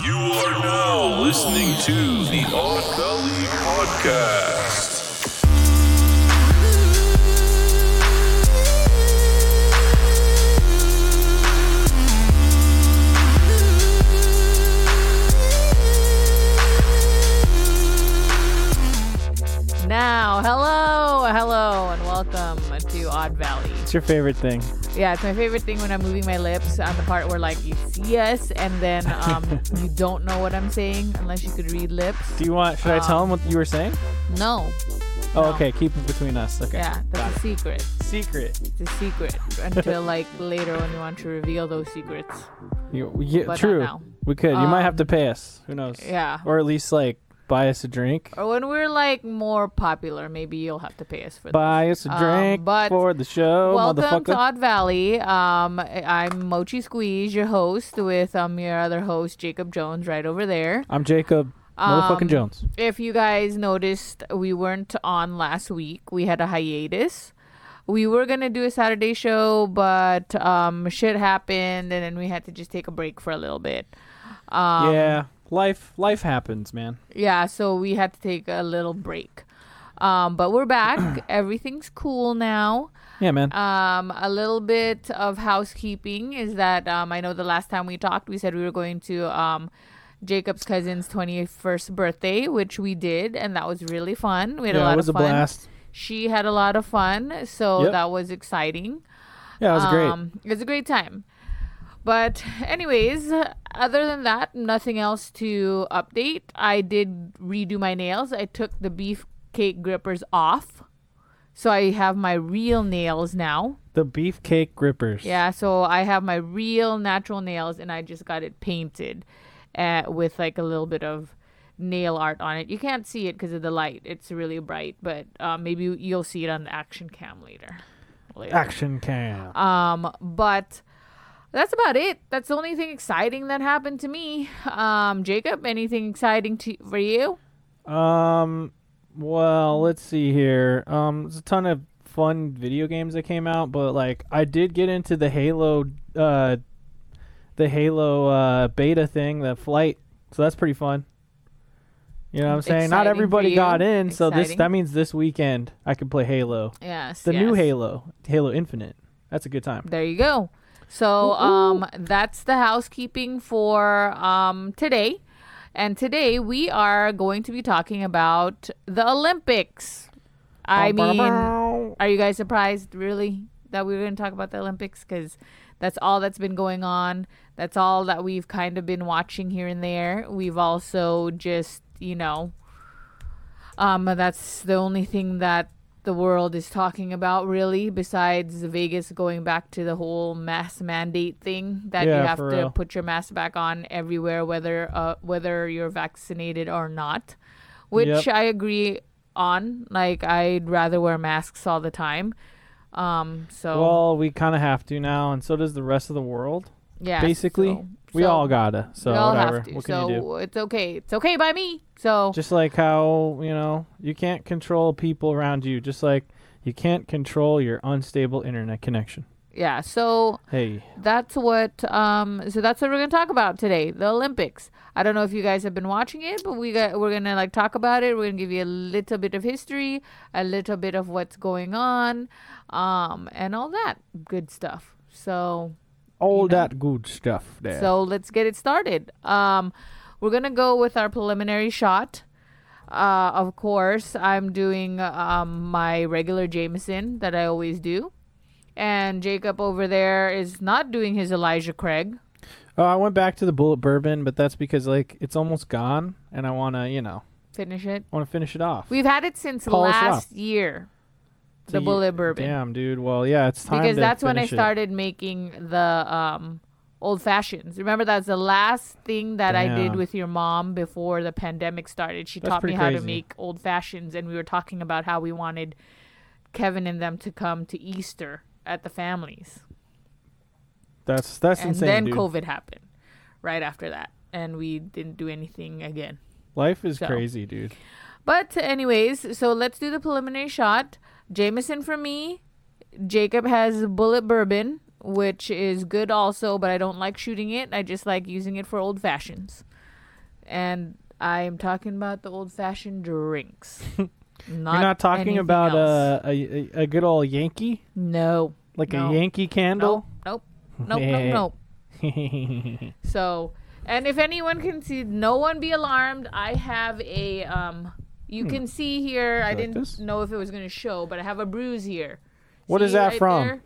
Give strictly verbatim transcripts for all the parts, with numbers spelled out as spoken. You are now listening to the Odd Valley Podcast. Now, hello, hello, and welcome to Odd Valley. It's your favorite thing. Yeah, it's my favorite thing when I'm moving my lips on the part where, like, you see us, and then um, you don't know what I'm saying unless you could read lips. Do you want, should um, I tell them what you were saying? No. Oh, no. Okay, keep it between us. Okay. Yeah, that's Got a it. secret. Secret. It's a secret until, like, later when you want to reveal those secrets. You, yeah, but true. Not now. We could. You um, might have to pay us. Who knows? Yeah. Or at least, like, buy us a drink. Or when we're like more popular, maybe you'll have to pay us for that. Buy us a drink um, but for the show. Welcome to Odd Valley. Um, I'm Mochi Squeeze, your host, with um your other host, Jacob Jones, right over there. I'm Jacob motherfucking um, Jones. If you guys noticed, we weren't on last week. We had a hiatus. We were going to do a Saturday show, but um, shit happened, and then we had to just take a break for a little bit. Um, yeah. Life life happens, man. Yeah, so we had to take a little break. Um, but we're back. Everything's cool now. Yeah, man. Um, a little bit of housekeeping is that um, I know the last time we talked, we said we were going to um, Jacob's cousin's twenty-first birthday, which we did, and that was really fun. We had yeah, a lot it was of fun. A blast. She had a lot of fun, so yep. That was exciting. Yeah, it was um, great. It was a great time. But anyways, other than that, nothing else to update. I did redo my nails. I took the beefcake grippers off. So I have my real nails now. The beefcake grippers. Yeah, so I have my real natural nails, and I just got it painted uh, with like a little bit of nail art on it. You can't see it because of the light. It's really bright, but uh, maybe you'll see it on the action cam later. later. Action cam. Um, but... That's about it. That's the only thing exciting that happened to me. Um, Jacob, anything exciting to, for you? Um, well, let's see here. Um, there's a ton of fun video games that came out, but like I did get into the Halo, uh, the Halo uh, beta thing, the flight. So that's pretty fun. You know what I'm saying? Exciting. Not everybody got in, exciting. So this that means this weekend I can play Halo. Yes. The yes. new Halo, Halo Infinite. That's a good time. There you go. So um, that's the housekeeping for um, today. And today we are going to be talking about the Olympics. I mean, are you guys surprised, really, that we were going to talk about the Olympics? Because that's all that's been going on. That's all that we've kind of been watching here and there. We've also just, you know, um, that's the only thing that the world is talking about, really, besides Vegas going back to the whole mask mandate thing that yeah, you have to real. put your mask back on everywhere, whether uh, whether you're vaccinated or not, which yep. I agree on. Like, I'd rather wear masks all the time. Um, so well, we kind of have to now, and so does the rest of the world. Yeah, basically, so, we so all gotta. So we all whatever. Have to. What can so you do? It's okay. It's okay by me. So just like how you know you can't control people around you, just like you can't control your unstable internet connection. Yeah. So hey, that's what. Um. So that's what we're gonna talk about today, the Olympics. I don't know if you guys have been watching it, but we got we're gonna like talk about it. We're gonna give you a little bit of history, a little bit of what's going on, um, and all that good stuff. So. All you know? that good stuff there. So let's get it started. Um, we're going to go with our preliminary shot. Uh, of course, I'm doing um, my regular Jameson that I always do. And Jacob over there is not doing his Elijah Craig. Oh, I went back to the Bullet Bourbon, but that's because like it's almost gone. And I want to, you know. Finish it? I want to finish it off. We've had it since Polish last it year. The you, Bullet Bourbon. Damn, dude. Well, yeah, it's time because to that's when I started it. making the um, old fashions. Remember, that's the last thing that damn. I did with your mom before the pandemic started. She that's taught me how crazy. to make old fashions, and we were talking about how we wanted Kevin and them to come to Easter at the families. That's that's and insane. And then dude. COVID happened right after that, and we didn't do anything again. Life is so crazy, dude. But anyways, so let's do the preliminary shot. Jameson for me. Jacob has Bullet Bourbon, which is good also, but I don't like shooting it. I just like using it for old fashions. And I'm talking about the old-fashioned drinks. Not You're not talking about uh, a, a good old Yankee? No. Like no. a Yankee candle? Nope. Nope. Nope. nope. nope. So, and if anyone can see, no one be alarmed. I have a, um, you hmm. can see here, you I like didn't this? know if it was going to show, but I have a bruise here. What see is that right from? There?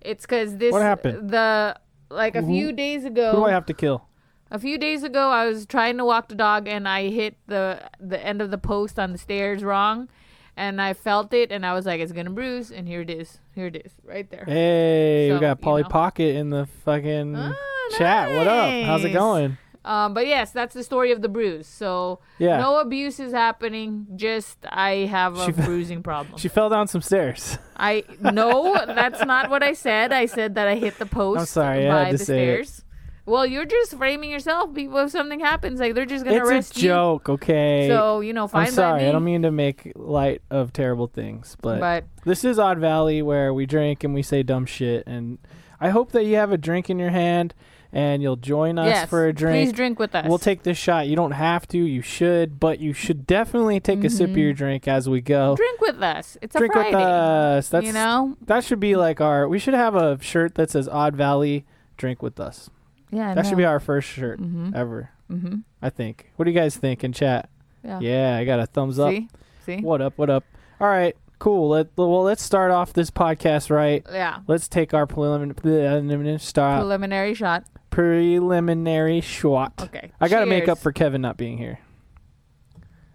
It's because this, what happened? The, like a Who? few days ago. Who do I have to kill? A few days ago, I was trying to walk the dog, and I hit the the end of the post on the stairs wrong, and I felt it, and I was like, it's going to bruise, and here it is. Here it is, right there. Hey, so, we got Polly you know. Pocket in the fucking ah, chat. Nice. What up? How's it going? Um, but, yes, that's the story of the bruise. So, yeah. no abuse is happening. Just I have a she bruising fe- problem. She fell down some stairs. I No, that's not what I said. I said that I hit the post I'm sorry, by I had to the say stairs. It. Well, you're just framing yourself. People, if something happens, like they're just gonna it's arrest you. It's a joke, okay? So you know, fine. I'm sorry, by me. I don't mean to make light of terrible things, but, but this is Odd Valley where we drink and we say dumb shit. And I hope that you have a drink in your hand and you'll join us yes, for a drink. Please drink with us. We'll take this shot. You don't have to. You should, but you should definitely take mm-hmm. a sip of your drink as we go. Drink with us. It's a drink Friday. Drink with us. That's you know that should be like our. We should have a shirt that says Odd Valley. Drink with us. Yeah, that no. should be our first shirt mm-hmm. ever. Mm-hmm. I think. What do you guys think in chat? Yeah, yeah I got a thumbs up. See? See? What up? What up? All right, cool. Let, well, let's start off this podcast right. Yeah. Let's take our prelimin- preliminary start. Preliminary shot. Preliminary shot. Okay. I got to make up for Kevin not being here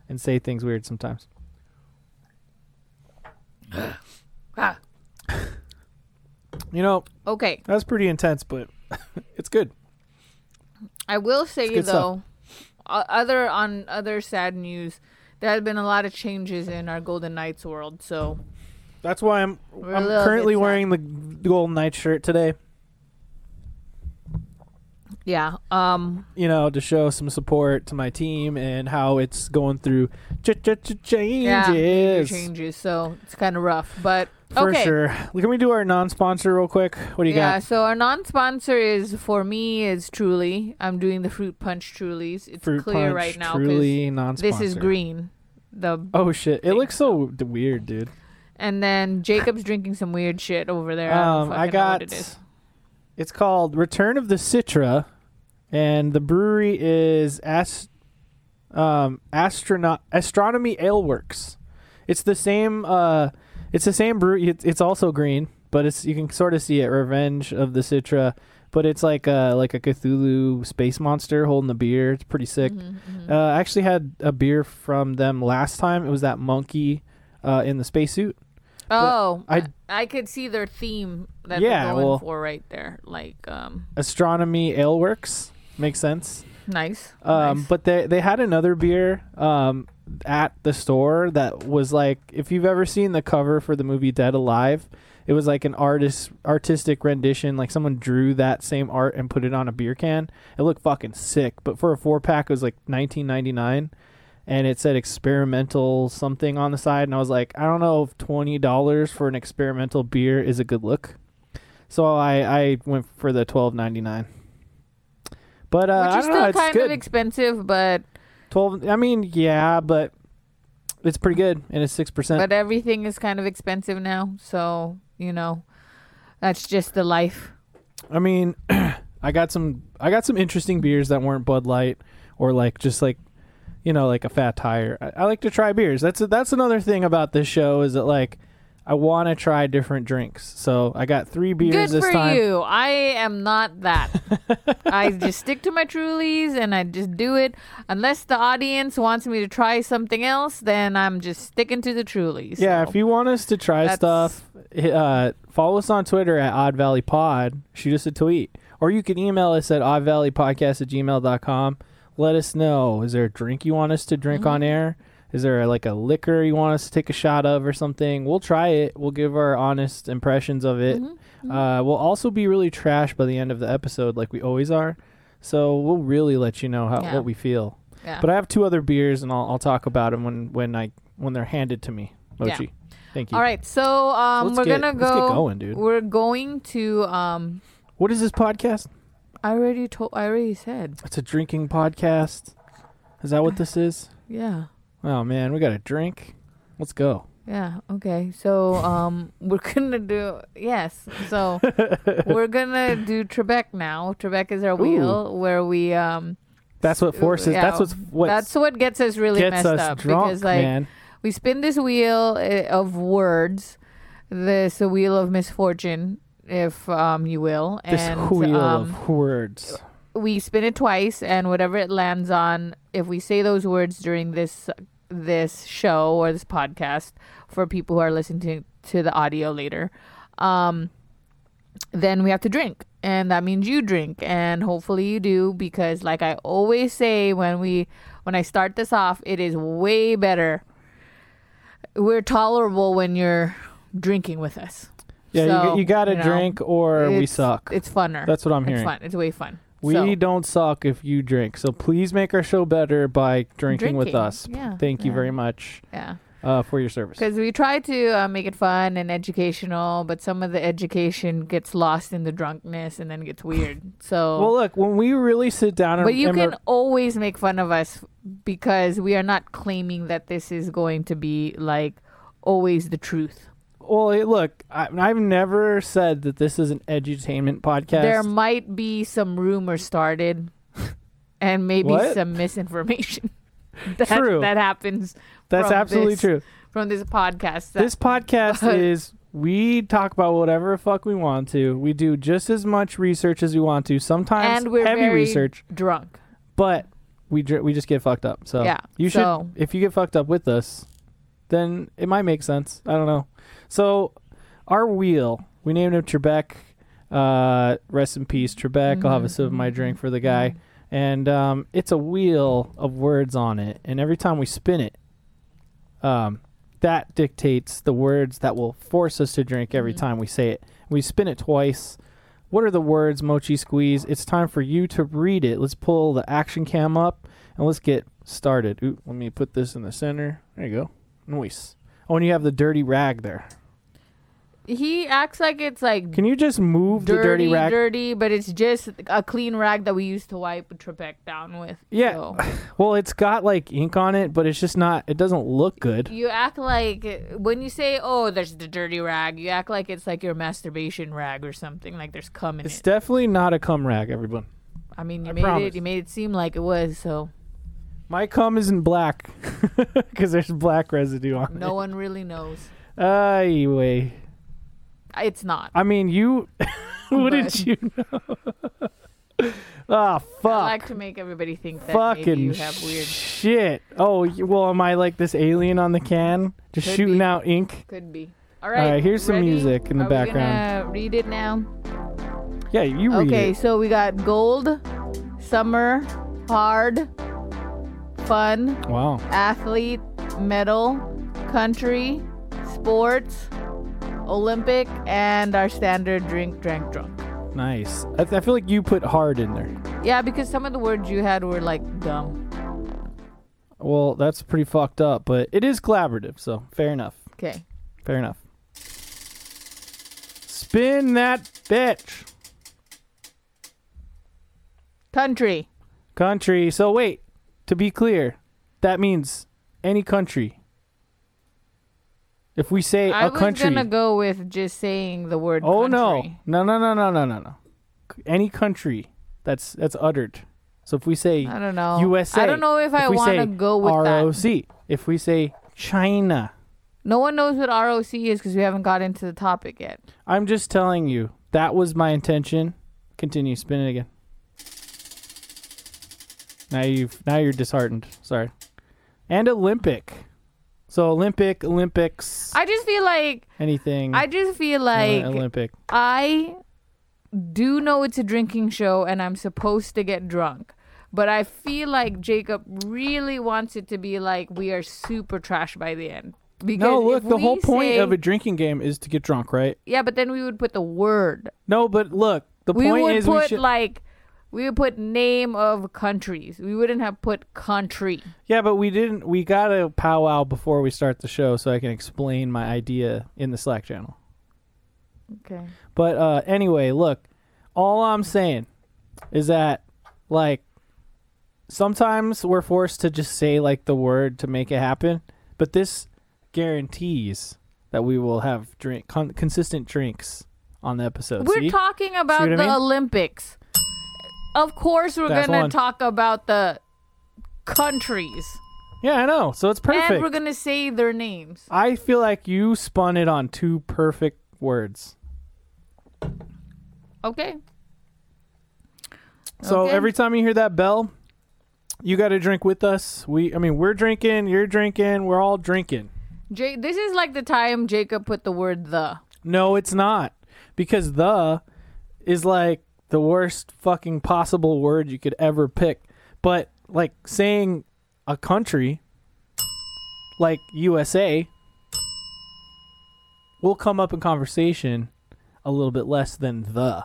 and say things weird sometimes. ah. You know. Okay. That's pretty intense, but it's good. I will say though, uh, other on other sad news, there have been a lot of changes in our Golden Knights world. So that's why I'm I'm currently wearing the Golden Knights shirt today. Yeah. Um. You know, to show some support to my team and how it's going through ch- ch- ch- changes. Yeah, changes. So it's kind of rough, but. For okay. sure. Can we do our non-sponsor real quick? What do you yeah, got? Yeah, so our non-sponsor is, for me, is Truly. I'm doing the Fruit Punch Trulies. It's Fruit clear punch, right now because this is green. The Oh, shit. Thing. It looks so weird, dude. And then Jacob's drinking some weird shit over there. Um, I, I got... It it's called Return of the Citra, and the brewery is Ast- um, Astronaut Astronomy Aleworks. It's the same... Uh, It's the same brew. It's also green, but it's you can sort of see it. Revenge of the Citra, but it's like a like a Cthulhu space monster holding the beer. It's pretty sick. Mm-hmm, mm-hmm. Uh, I actually had a beer from them last time. It was that monkey uh, in the spacesuit. Oh, I, I could see their theme that yeah, they're going well, for right there. Like um, Astronomy Aleworks makes sense. Nice. Um, nice. But they they had another beer. Um, at the store that was like if you've ever seen the cover for the movie Dead Alive, it was like an artist artistic rendition, like someone drew that same art and put it on a beer can. It looked fucking sick, but for a four pack it was like nineteen ninety-nine and it said experimental something on the side, and I was like, I don't know if twenty dollars for an experimental beer is a good look, so I, I went for the twelve ninety-nine, but uh, which is I don't still know, it's kind good. of expensive, but Twelve. I mean, yeah, but it's pretty good, and it's six percent. But everything is kind of expensive now, so you know, that's just the life. I mean, I got some. I got some interesting beers that weren't Bud Light or like just like, you know, like a Fat Tire. I, I like to try beers. That's a, that's another thing about this show is that like I want to try different drinks. So I got three beers good this time. Good for you. I am not that. I just stick to my Trulies and I just do it. Unless the audience wants me to try something else, then I'm just sticking to the Trulies. Yeah, so if you want us to try that's... stuff, uh, follow us on Twitter at Odd Valley Pod. Shoot us a tweet. Or you can email us at oddvalleypodcast at gmail dot com. Let us know. Is there a drink you want us to drink mm-hmm. on air? Is there like a liquor you want us to take a shot of or something? We'll try it. We'll give our honest impressions of it. Mm-hmm, mm-hmm. Uh, we'll also be really trash by the end of the episode like we always are. So we'll really let you know how yeah. what we feel. Yeah. But I have two other beers, and I'll, I'll talk about them when, when, I, when they're handed to me. Mochi. Yeah. Thank you. All right. So um, we're going to go. Let's get going, dude. We're going to. Um, what is this podcast? I already told. I already said. It's a drinking podcast. Is that what this is? Yeah. Oh, man, we got a drink. Let's go. Yeah, okay. So um, we're going to do, yes. So we're going to do Trebek now. Trebek is our Ooh. wheel where we. Um, that's what forces. Yeah, that's what's, what's. That's what gets us really gets messed us up. Drunk, because, like, man. We spin this wheel uh, of words, this wheel of misfortune, if um, you will. This and, wheel um, of words. We spin it twice, and whatever it lands on, if we say those words during this this show or this podcast for people who are listening to, to the audio later, um, then we have to drink. And that means you drink, and hopefully you do, because like I always say when we when I start this off, it is way better. We're tolerable when you're drinking with us. Yeah, so, you, you got to you know, drink or we suck. It's funner. That's what I'm hearing. It's fun. It's way fun. We so. don't suck if you drink. So please make our show better by drinking, drinking. with us. Yeah, Thank yeah. you very much yeah. uh, for your service. Because we try to uh, make it fun and educational, but some of the education gets lost in the drunkenness and then gets weird. So Well, look, when we really sit down and But you remember- can always make fun of us because we are not claiming that this is going to be like always the truth. Well, hey, look, I, I've never said that this is an edutainment podcast. There might be some rumors started and maybe what? some misinformation. that, true. That happens. That's absolutely this, true. From this podcast. That, this podcast uh, is we talk about whatever fuck we want to. We do just as much research as we want to. Sometimes and we're heavy very research. drunk. But we dr- we just get fucked up. So yeah, you should so. if you get fucked up with us, then it might make sense. I don't know. So, our wheel, we named him Trebek. Uh, rest in peace, Trebek. Mm-hmm. I'll have a sip of my drink for the guy. Mm-hmm. And um, it's a wheel of words on it. And every time we spin it, um, that dictates the words that will force us to drink every mm-hmm. time we say it. We spin it twice. What are the words, Mochi Squeeze? It's time for you to read it. Let's pull the action cam up and let's get started. Ooh, let me put this in the center. There you go. Nice. Oh, and you have the dirty rag there. He acts like it's like... Can you just move dirty, the dirty rag? Dirty, but it's just a clean rag that we used to wipe Trebek down with. Yeah. So. Well, it's got like ink on it, but it's just not... It doesn't look good. You act like... When you say, oh, there's the dirty rag, you act like it's like your masturbation rag or something. Like there's cum in it's it. It's definitely not a cum rag, everyone. I mean, you I made promise. it. You made it seem like it was, so... My cum isn't black because there's black residue on no it. No one really knows. Uh, anyway. It's not. I mean, you... wouldn't you know? Ah, oh, fuck. I like to make everybody think that Fucking maybe you have weird... shit. Oh, well, am I like this alien on the can? Just Could shooting be. out ink? Could be. All right. All right, here's some ready? music in the Are background. Are we going to read it now? Yeah, you read okay, it. Okay, so we got gold, summer, hard... fun, wow. athlete, medal, country, sports, Olympic, and our standard drink, drank, drunk. Nice. I, th- I feel like you put hard in there. Yeah, because some of the words you had were like dumb. Well, that's pretty fucked up, but it is collaborative, so fair enough. Okay. Fair enough. Spin that bitch. Country. Country. So wait. To be clear, that means any country. If we say I a country... I was going to go with just saying the word oh, country. Oh, no. No, no, no, no, no, no. Any country that's that's uttered. So if we say I don't know. U S A... I don't know if, if I want to go with R O C, that. R O C. If we say China... No one knows what R O C is because we haven't got into the topic yet. I'm just telling you. That was my intention. Continue. Spin it again. Now you've now you're disheartened. Sorry. And Olympic. So Olympic, Olympics. I just feel like anything. I just feel like uh, Olympic. I do know it's a drinking show and I'm supposed to get drunk. But I feel like Jacob really wants it to be like we are super trash by the end. Because no, look, the whole point say, of a drinking game is to get drunk, right? Yeah, but then we would put the word. No, but look, the we point is put, we should like We would put name of countries. We wouldn't have put country. Yeah, but we didn't. We got to powwow before we start the show so I can explain my idea in the Slack channel. Okay. But uh, anyway, look, all I'm saying is that, like, sometimes we're forced to just say like the word to make it happen, but this guarantees that we will have drink con- consistent drinks on the episode. We're See? talking about the I mean? Olympics. Of course we're That's gonna one. talk about the countries. Yeah, I know. So it's perfect. And we're gonna say their names. I feel like you spun it on two perfect words. Okay. So okay. every time you hear that bell, you got to drink with us. We, I mean, we're drinking, you're drinking, we're all drinking. Jay, this is like the time Jacob put the word "the." No, it's not, because "the" is like the worst fucking possible word you could ever pick. But like saying a country, like U S A, will come up in conversation a little bit less than "the."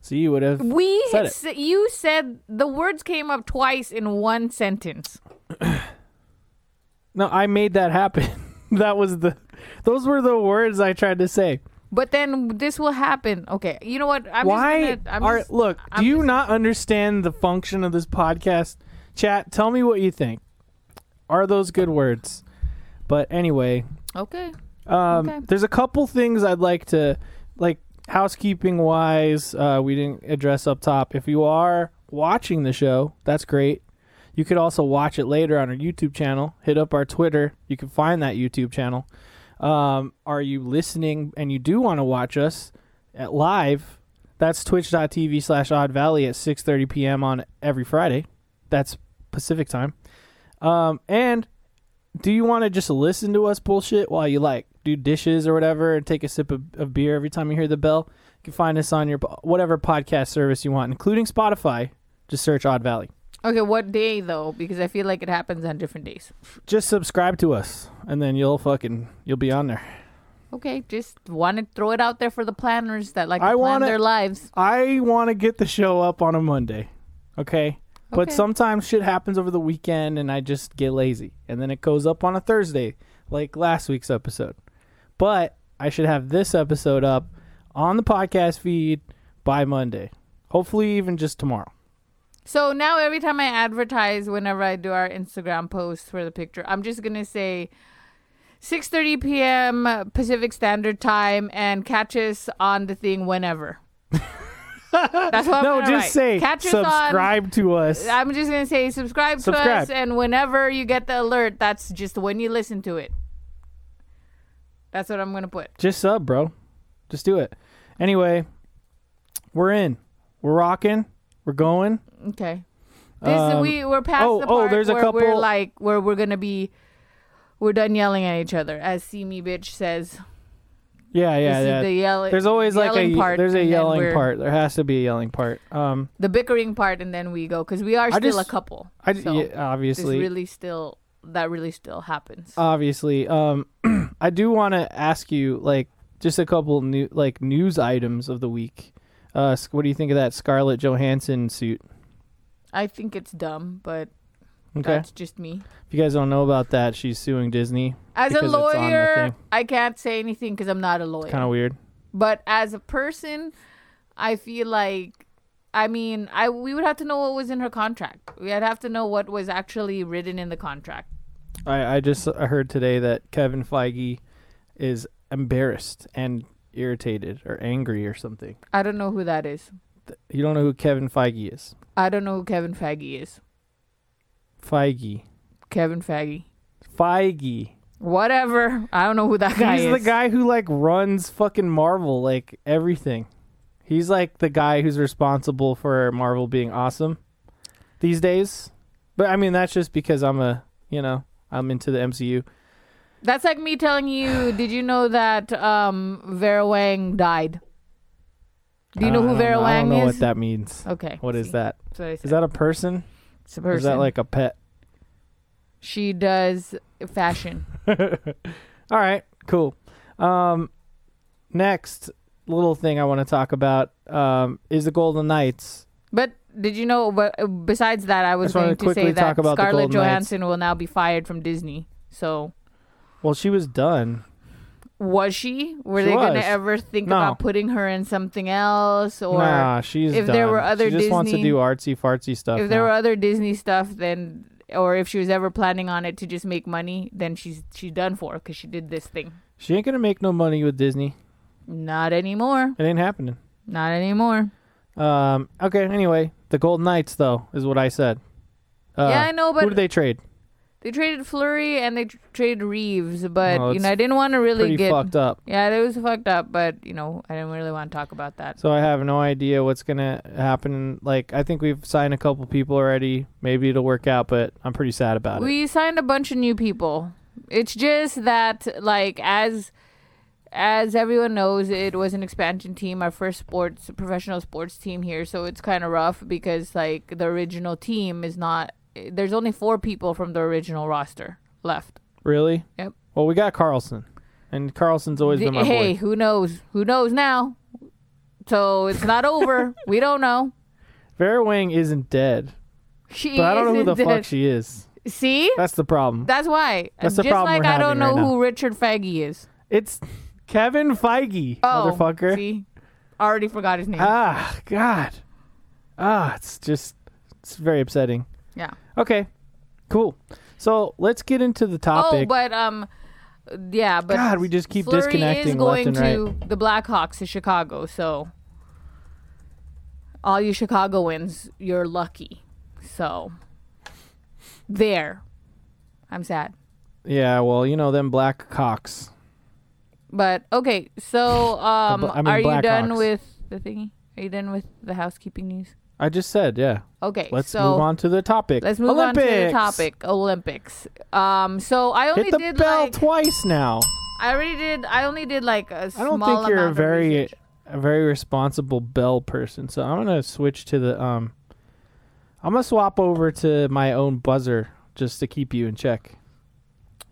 So you would have we said it. You said the words came up twice in one sentence. No, I made that happen. That was the, those were the words I tried to say. But then this will happen. Okay, you know what? I'm Why just gonna, I'm are just, look? I'm do you just, not understand the function of this podcast? Chat, tell me what you think. Are those good words? But anyway, okay. Um, okay. There's a couple things I'd like to like. Housekeeping wise, uh, we didn't address up top. If you are watching the show, that's great. You could also watch it later on our YouTube channel. Hit up our Twitter. You can find that YouTube channel. Um, are you listening and you do want to watch us at live? That's twitch.tv slash Odd Valley at six thirty p.m. on every Friday. That's Pacific time. Um, and do you want to just listen to us bullshit while you like? do dishes or whatever and take a sip of, of beer every time you hear the bell? You can find us on your whatever podcast service you want, including Spotify. Just search Odd Valley. Okay, what day though? Because I feel like it happens on different days. Just subscribe to us and then you'll fucking you'll be on there. Okay, just want to throw it out there for the planners that like to I plan wanna, their lives. I want to get the show up on a Monday. Okay? But okay. sometimes shit happens over the weekend and I just get lazy and then it goes up on a Thursday like last week's episode. But I should have this episode up on the podcast feed by Monday. Hopefully even just tomorrow. So now every time I advertise, whenever I do our Instagram post for the picture, I'm just going to say six thirty p.m. Pacific Standard Time and catch us on the thing whenever. That's what I'm no, just write. say catch us subscribe on, to us. I'm just going to say subscribe, subscribe to us. And whenever you get the alert, that's just when you listen to it. That's what I'm going to put. Just sub, bro. Just do it. Anyway, we're in. We're rocking. We're going. Okay. This um, we, we're past oh, the part oh, there's where a couple... we're like, where we're going to be, we're done yelling at each other, as See Me Bitch says. Yeah, yeah, yeah. The yell- there's always like a, part, there's a yelling part. There has to be a yelling part. Um, the bickering part, and then we go, because we are still just, a couple. I, so yeah, obviously. It's really still... that really still happens. Obviously. Um, I do want to ask you like just a couple new like news items of the week. Uh, what do you think of that Scarlett Johansson suit? I think it's dumb, but okay. that's just me. If you guys don't know about that, she's suing Disney. As a lawyer, I can't say anything because I'm not a lawyer. Kind of weird. But as a person, I feel like I mean, I we would have to know what was in her contract. We'd have to know what was actually written in the contract. I, I just heard today that Kevin Feige is embarrassed and irritated or angry or something. I don't know who that is. You don't know who Kevin Feige is? I don't know who Kevin Feige is. Feige. Kevin Feige. Feige. Whatever. I don't know who that guy He's is. He's the guy who, like, runs fucking Marvel, like, everything. He's like the guy who's responsible for Marvel being awesome these days. But I mean, that's just because I'm a, you know, I'm into the M C U. That's like me telling you, did you know that um, Vera Wang died? Do you know who Vera know, Wang is? I don't know is? what that means. Okay. What see. is that? What is that a person? It's a person. Or is that like a pet? She does fashion. All right. Cool. Um, next. Little thing I want to talk about um, is the Golden Knights. But did you know? But besides that, I was I going to, to say that Scarlett Johansson Knights. will now be fired from Disney. So, well, she was done. Was she? Were she they going to ever think no. about putting her in something else? Or nah, she's if done. There were other she just Disney, wants to do artsy fartsy stuff. If now. There were other Disney stuff, then, or if she was ever planning on it to just make money, then she's she's done for because she did this thing. She ain't gonna make no money with Disney. Not anymore. It ain't happening. Not anymore. Um. Okay. Anyway, the Golden Knights, though, is what I said. Uh, yeah, I know, but who did they trade? They traded Fleury and they tr- traded Reeves, but oh, you know I didn't want to really pretty get fucked up. Yeah, it was fucked up, but you know I didn't really want to talk about that. So I have no idea what's gonna happen. Like I think we've signed a couple people already. Maybe it'll work out, but I'm pretty sad about we it. We signed a bunch of new people. It's just that like as as everyone knows, it was an expansion team, our first sports professional sports team here. So it's kind of rough because like the original team is not. There's only four people from the original roster left. Really? Yep. Well, we got Carlson, and Carlson's always the, been my hey, boy. Who knows? Who knows now? So it's not over. We don't know. Vera Wang isn't dead. She but I don't know who the dead. fuck she is. See? That's the problem. That's why. That's the Just problem. Just like I don't know right who Richard Feige is. It's Kevin Feige, oh, motherfucker. See? I already forgot his name. Ah, God. Ah, it's just it's very upsetting. Yeah. Okay. Cool. So let's get into the topic. Oh, but um, yeah, but God, we just keep Fleury disconnecting is going left and to right. The Blackhawks of Chicago, so all you Chicagoans, you're lucky. So there, I'm sad. Yeah. Well, you know them Blackhawks. But okay, so um, I mean, are Black you done Hawks. With the thingy? Are you done with the housekeeping news? I just said, yeah. Okay, let's so move on to the topic. Let's move Olympics. on to the topic, Olympics. Um, so I only Hit the did bell like, twice now. I already did. I only did like a small amount. I don't think you're a very, a very responsible bell person. So I'm gonna switch to the. Um, I'm gonna swap over to my own buzzer just to keep you in check.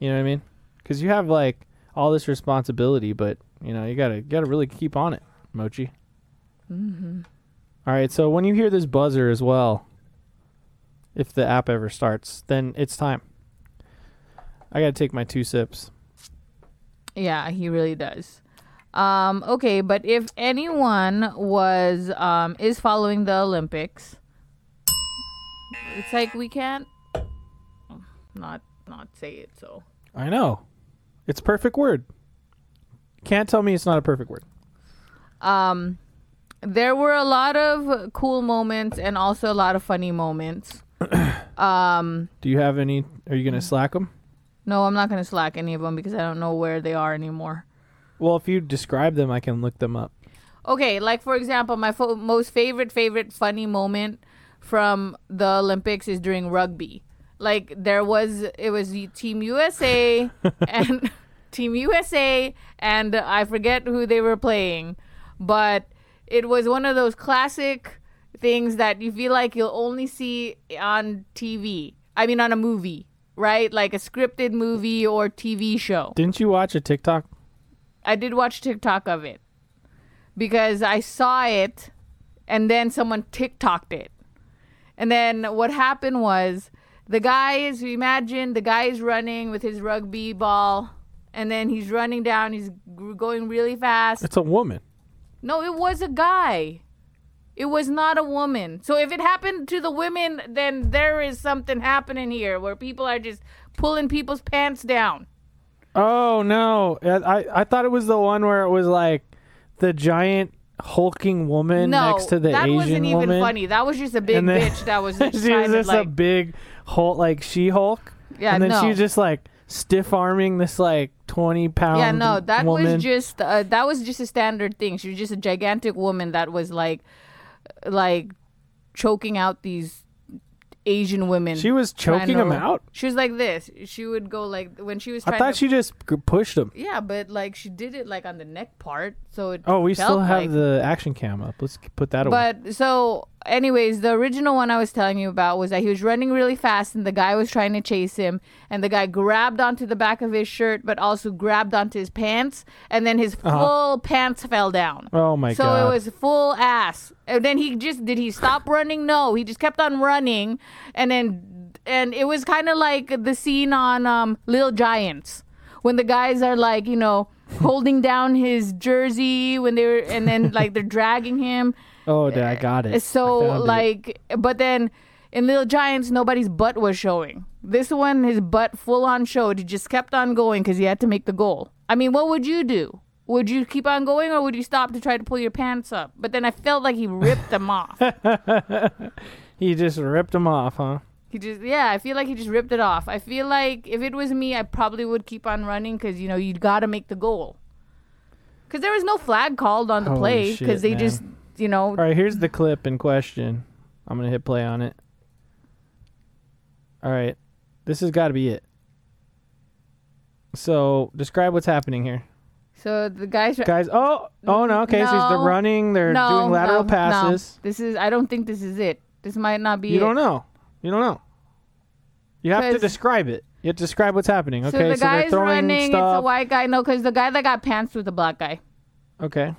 You know what I mean? Because you have like all this responsibility, but you know you gotta you gotta really keep on it, Mochi. Mm-hmm. All right, so when you hear this buzzer as well, if the app ever starts, then it's time. I got to take my two sips. Yeah, he really does. Um, okay, but if anyone was um, is following the Olympics, it's like we can't not not say it, so. I know. It's a perfect word. Can't tell me it's not a perfect word. Um There were a lot of cool moments and also a lot of funny moments. Um, Do you have any? Are you going to slack them? No, I'm not going to slack any of them because I don't know where they are anymore. Well, if you describe them, I can look them up. Okay, like for example, my fo- most favorite, favorite funny moment from the Olympics is during rugby. Like there was, it was Team U S A and Team U S A and I forget who they were playing, but it was one of those classic things that you feel like you'll only see on T V. I mean, on a movie, right? Like a scripted movie or T V show. Didn't you watch a TikTok? I did watch TikTok of it because I saw it and then someone TikToked it. And then what happened was the guy is, imagine the guy is running with his rugby ball and then he's running down. He's going really fast. It's a woman. No, it was a guy. It was not a woman. So if it happened to the women, then there is something happening here where people are just pulling people's pants down. Oh, no. I, I thought it was the one where it was like the giant hulking woman no, next to the Asian woman. No, that wasn't even funny. That was just a big then, bitch that was just She was just like, a big Hulk, like She-Hulk. Yeah, And then no. she was just like stiff-arming this like twenty pound yeah no that woman. was just uh, that was just a standard thing. She was just a gigantic woman that was like like choking out these Asian women. She was choking them out. She was like this. She would go like when she was trying I thought to, she just pushed them. Yeah, but like she did it like on the neck part, so it oh we still have like, the action cam up. Let's put that away. But so anyways, the original one I was telling you about was that he was running really fast and the guy was trying to chase him and the guy grabbed onto the back of his shirt but also grabbed onto his pants and then his uh-huh. full pants fell down. Oh my so God. So it was full ass. And then he just, did he stop running? No, he just kept on running. And then, and it was kind of like the scene on um, Little Giants when the guys are like, you know, holding down his jersey when they were, and then like they're dragging him. Oh, dude, I got it. So like, it. But then in Little Giants, nobody's butt was showing. This one, his butt full on showed. He just kept on going because he had to make the goal. I mean, what would you do? Would you keep on going or would you stop to try to pull your pants up? But then I felt like he ripped them off. He just ripped them off, huh? He just, yeah, I feel like he just ripped it off. I feel like if it was me, I probably would keep on running because, you know, you got to make the goal. Because there was no flag called on the Holy play because they man. just, you know. All right, here's the clip in question. I'm going to hit play on it. All right, this has got to be it. So describe what's happening here. So the guys, guys, oh, oh no, okay, no, so they're running, they're no, doing lateral no, passes. No. This is, I don't think this is it. This might not be. You it. don't know. You don't know. You have to describe it. You have to describe what's happening. Okay, so the so guy's they're throwing running. Stuff. It's a white guy. No, because the guy that got pants was a black guy. Okay,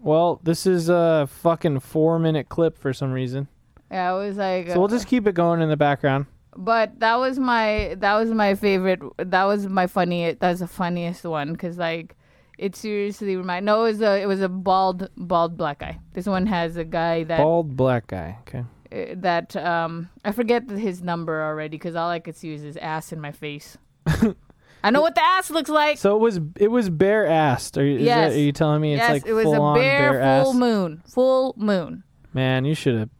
well, this is a fucking four-minute clip for some reason. Yeah, it was like. So uh, we'll just keep it going in the background. But that was my that was my favorite. That was my funny. That's the funniest one because like. It seriously remind. No, it was a it was a bald bald black guy. This one has a guy that bald black guy. Okay. Uh, that um, I forget his number already because all I could see was his ass in my face. I know what the ass looks like. So it was it was bare assed. Are you? Yes. That, are you telling me it's yes, like it was full a on bare, bare full ass? moon, full moon. Man, you should have.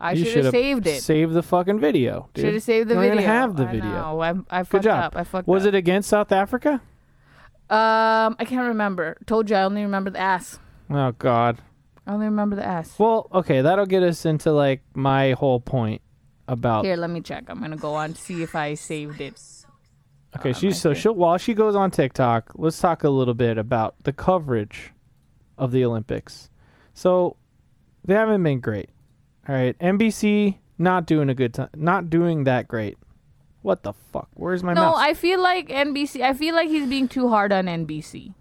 I should have saved it. Saved the fucking video. Should have saved the you video. Didn't have the I video. Know. I, I fucked Good job. up. I fucked was up. Was it against South Africa? Um, I can't remember. Told you, I only remember the ass. Oh, God. I only remember the ass. Well, okay, that'll get us into, like, my whole point about... Here, let me check. I'm going to go on to see if I saved it. Okay, oh, she's so... she'll, while she goes on TikTok, let's talk a little bit about the coverage of the Olympics. So, they haven't been great. All right, N B C, not doing a good time. Not doing that great. What the fuck? Where's my no, mouse? No, I feel like N B C... I feel like he's being too hard on N B C.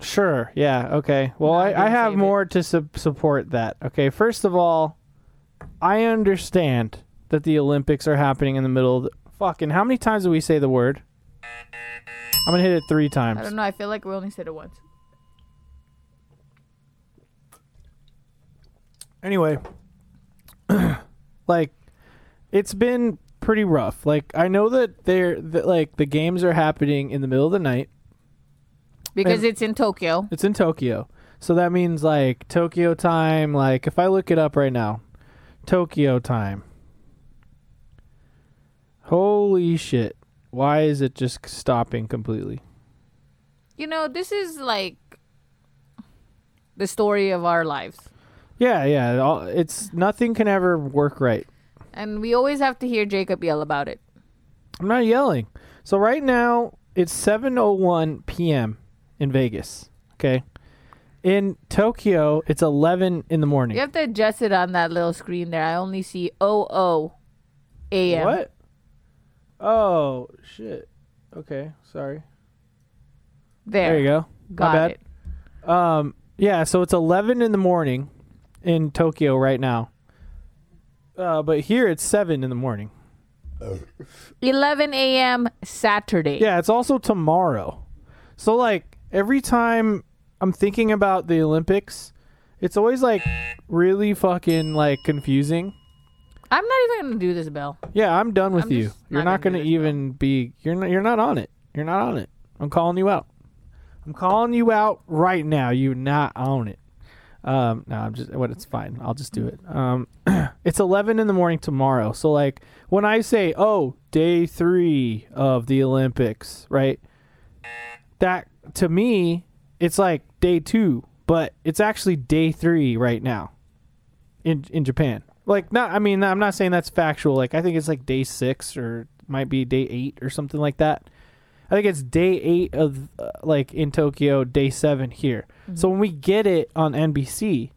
Sure. Yeah. Okay. Well, no, I, I have more it. to su- support that. Okay. First of all, I understand that the Olympics are happening in the middle of... The- fucking... How many times do we say the word? I'm going to hit it three times. I don't know. I feel like we only said it once. Anyway. Like, it's been... pretty rough. Like, I know that they're that, like the games are happening in the middle of the night because it's in Tokyo. It's in Tokyo, so that means like Tokyo time. Like, if I look it up right now, Tokyo time. Holy shit! Why is it just stopping completely? You know, this is like the story of our lives. Yeah, yeah. It's nothing can ever work right. And we always have to hear Jacob yell about it. I'm not yelling. So right now, it's seven oh one p.m. in Vegas, okay? In Tokyo, it's eleven in the morning. You have to adjust it on that little screen there. I only see oh oh a.m. What? Oh, shit. Okay, sorry. There. There you go. Got my bad. It. Um, yeah, so it's eleven in the morning in Tokyo right now. Uh, but here it's seven in the morning. eleven a.m. Saturday. Yeah, it's also tomorrow. So, like, every time I'm thinking about the Olympics, it's always, like, really fucking, like, confusing. I'm not even going to do this, Bill. Yeah, I'm done with I'm you. You're not going to even bell. be... You're not, you're not on it. You're not on it. I'm calling you out. I'm calling you out right now. You're not on it. Um, no, I'm just, well, it's fine. I'll just do it. Um, it's eleven in the morning tomorrow. So like when I say, oh, day three of the Olympics, right? That to me, it's like day two, but it's actually day three right now in, in Japan. Like not, I mean, I'm not saying that's factual. Like I think it's like day six or might be day eight or something like that. I think it's day eight of uh, like in Tokyo, day seven here. Mm-hmm. So when we get it on N B C,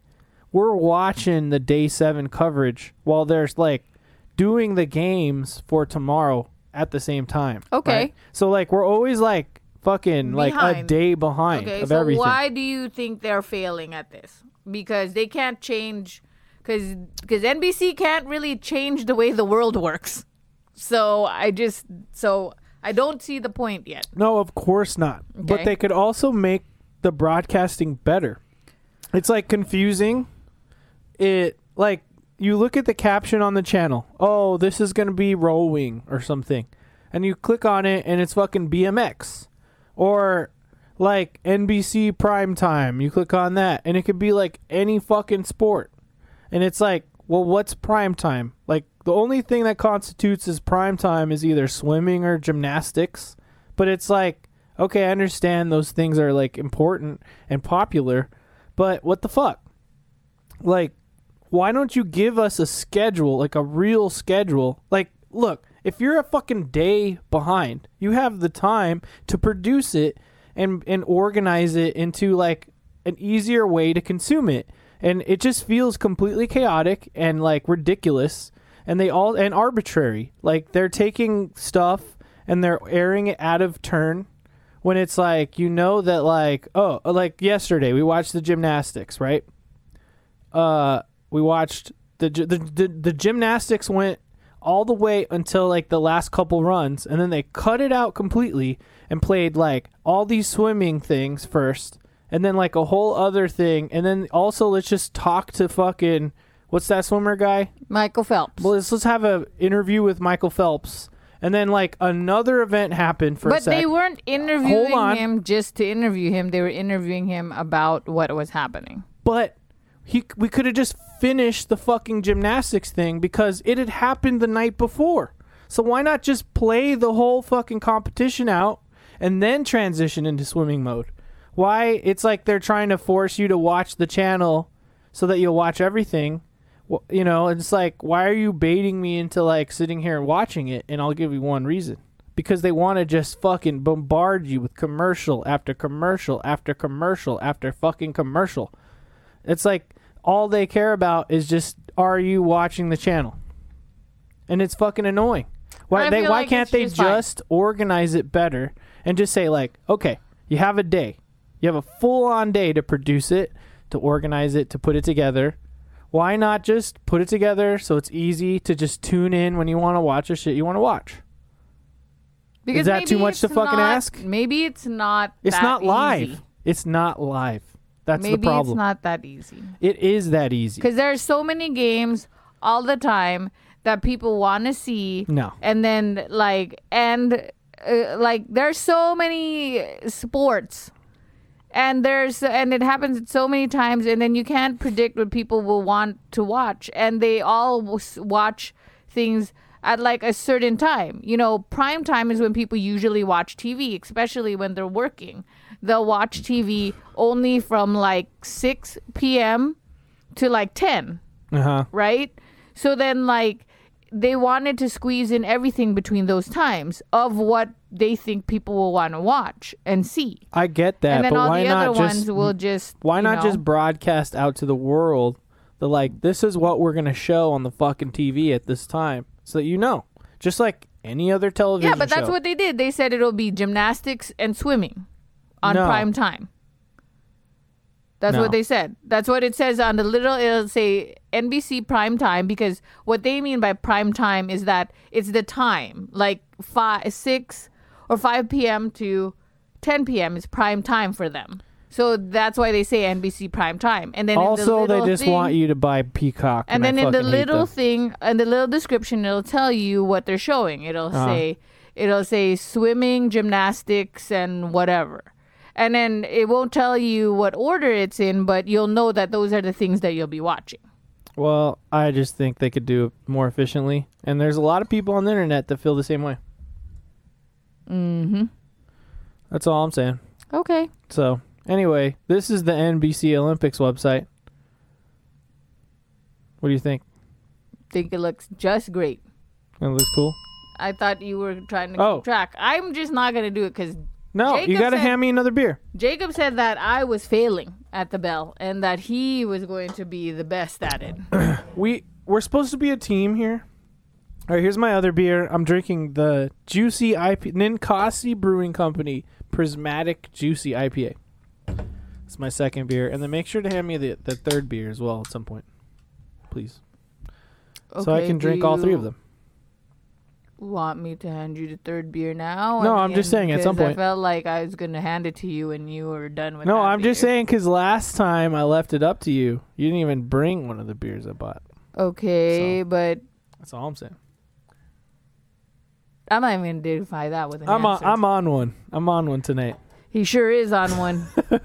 we're watching the day seven coverage while there's like doing the games for tomorrow at the same time. Okay. Right? So like we're always like fucking behind. like a day behind okay, of so everything. Why do you think they're failing at this? Because they can't change because because N B C can't really change the way the world works. So I just so I don't see the point yet. No, of course not. Okay. But they could also make the broadcasting better. It's like confusing. It like you look at the caption on the channel. Oh, this is going to be rowing or something. And you click on it and it's fucking B M X or like N B C primetime. You click on that and it could be like any fucking sport. And it's like, well, what's primetime? Like the only thing that constitutes as primetime is either swimming or gymnastics. But it's like, okay, I understand those things are like important and popular, but what the fuck? Like, why don't you give us a schedule, like a real schedule? Like, look, if you're a fucking day behind, you have the time to produce it and and organize it into like an easier way to consume it. And it just feels completely chaotic and like ridiculous and they all and arbitrary. Like they're taking stuff and they're airing it out of turn when it's like, you know that like, oh, like yesterday we watched the gymnastics, right? Uh, we watched the the the, the gymnastics went all the way until like the last couple runs and then they cut it out completely and played like all these swimming things first and then like a whole other thing and then also let's just talk to fucking what's that swimmer guy? Michael Phelps. Well, let's, let's have an interview with Michael Phelps and then like another event happened for but a sec. But they weren't interviewing him just to interview him. They were interviewing him about what was happening. But he we could have just finish the fucking gymnastics thing because it had happened the night before. So why not just play the whole fucking competition out and then transition into swimming mode? Why? It's like they're trying to force you to watch the channel so that you'll watch everything. You know, it's like, why are you baiting me into like sitting here and watching it? And I'll give you one reason. Because they want to just fucking bombard you with commercial after commercial after commercial after fucking commercial. It's like, all they care about is just, are you watching the channel? And it's fucking annoying. Why they, why like can't they just, just organize it better and just say like, okay, you have a day. You have a full-on day to produce it, to organize it, to put it together. Why not just put it together so it's easy to just tune in when you want to watch the shit you want to watch? Because is that too much to not, fucking ask? Maybe it's not It's that not live. Easy. It's not live. That's Maybe the problem. Maybe it's not that easy. It is that easy. Because there are so many games all the time that people want to see. No. And then, like, and, uh, like, there's so many sports. And there's, and it happens so many times. And then you can't predict what people will want to watch. And they all watch things at, like, a certain time. You know, prime time is when people usually watch T V, especially when they're working. They'll watch T V only from like six p.m. to like ten, uh-huh. right? So then like they wanted to squeeze in everything between those times of what they think people will want to watch and see. I get that, and then but all why the other not ones just, will just why not know, just broadcast out to the world the like this is what we're gonna show on the fucking T V at this time so that you know, just like any other television. Yeah, but show. That's what they did. They said it'll be gymnastics and swimming. On no. prime time. That's no. what they said. That's what it says on the little, it'll say N B C prime time because what they mean by prime time is that it's the time. Like five, six or five p.m. to ten p.m. is prime time for them. So that's why they say N B C prime time. And then also the they just thing, want you to buy Peacock. And, and then I in the little thing, in the little description, it'll tell you what they're showing. It'll uh-huh. say, it'll say swimming, gymnastics, and whatever. And then it won't tell you what order it's in, but you'll know that those are the things that you'll be watching. Well, I just think they could do it more efficiently. And there's a lot of people on the internet that feel the same way. Mm-hmm. That's all I'm saying. Okay. So, anyway, this is the N B C Olympics website. What do you think? I think it looks just great. It looks cool? I thought you were trying to oh. track. I'm just not going to do it because... No, Jacob you got to hand me another beer. Jacob said that I was failing at the bell and that he was going to be the best at it. we, we're supposed to be a team here. All right, here's my other beer. I'm drinking the Juicy I P A, Ninkasi Brewing Company, Prismatic Juicy I P A. It's my second beer. And then make sure to hand me the, the third beer as well at some point, please. Okay, so I can drink you... all three of them. want me to hand you the third beer now? No, I mean, I'm just saying at some point. I felt like I was going to hand it to you and you were done with it. No, I'm beer. just saying because last time I left it up to you. You didn't even bring one of the beers I bought. Okay, so, but... That's all I'm saying. I'm not even going to identify that with an I'm answer. On, I'm on one. I'm on one tonight. He sure is on one. All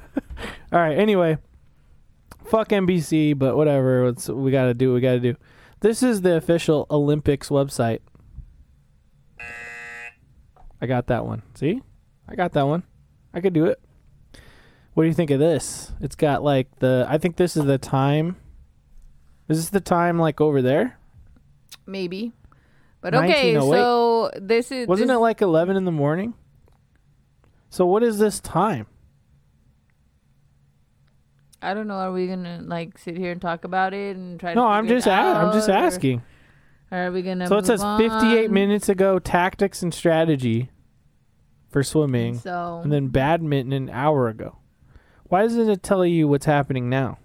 right, anyway. Fuck N B C, but whatever. It's, we got to do what we got to do. This is the official Olympics website. I got that one. See? I got that one. I could do it. What do you think of this? It's got like the... I think this is the time. Is this the time like over there? Maybe. But okay, so this is... Wasn't this... it like eleven in the morning? So what is this time? I don't know. Are we going to like sit here and talk about it and try no, to... No, I'm just out, I'm just asking. Or are we going to So it says on? fifty-eight minutes ago, tactics and strategy. For swimming, so, and then badminton an hour ago. Why doesn't it tell you what's happening now?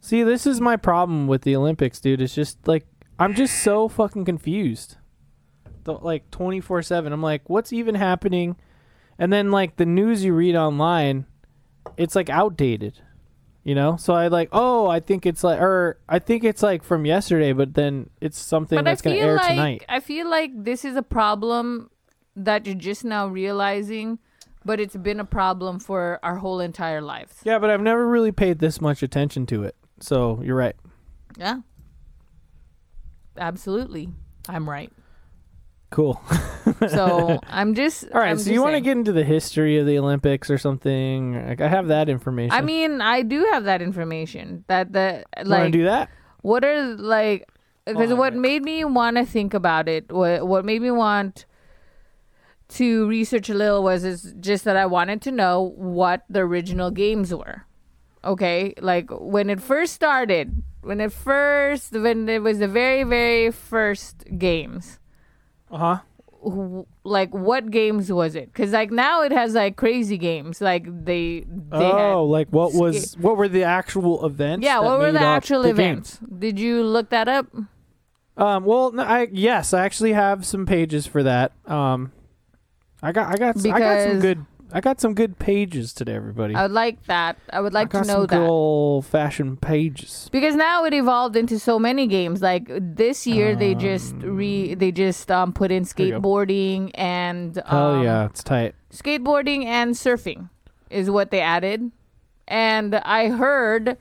See, this is my problem with the Olympics, dude. It's just like, I'm just so fucking confused. The, like twenty-four seven. I'm like, what's even happening? And then like the news you read online, it's like outdated, you know? So I like, oh, I think it's like, or I think it's like from yesterday, but then it's something but that's going to air like, tonight. I feel like this is a problem that you're just now realizing, but it's been a problem for our whole entire lives. Yeah, but I've never really paid this much attention to it. So you're right. Yeah. Absolutely. I'm right. Cool. So I'm just... All right, I'm so you want to get into the history of the Olympics or something? Like, I have that information. I mean, I do have that information. That the like. You want to do that? What are, like... Because oh, what right. made me want to think about it, what, what made me want... to research a little was is just that I wanted to know what the original games were. Okay, like when it first started, when it first, when it was the very, very first games. Uh-huh. Wh- like what games was it? Because like now it has like crazy games. Like they, they oh, like what sca- was, what were the actual events? Yeah, what were the actual events? The Did you look that up? Um. Well, no, I yes, I actually have some pages for that. Um. I got, I got, because I got some good, I got some good pages today, everybody. I would like that. I would like I to know that. Got some good old-fashioned pages. Because now it evolved into so many games. Like this year, um, they just re, they just um put in skateboarding and um, oh yeah, it's tight. Skateboarding and surfing is what they added, and I heard.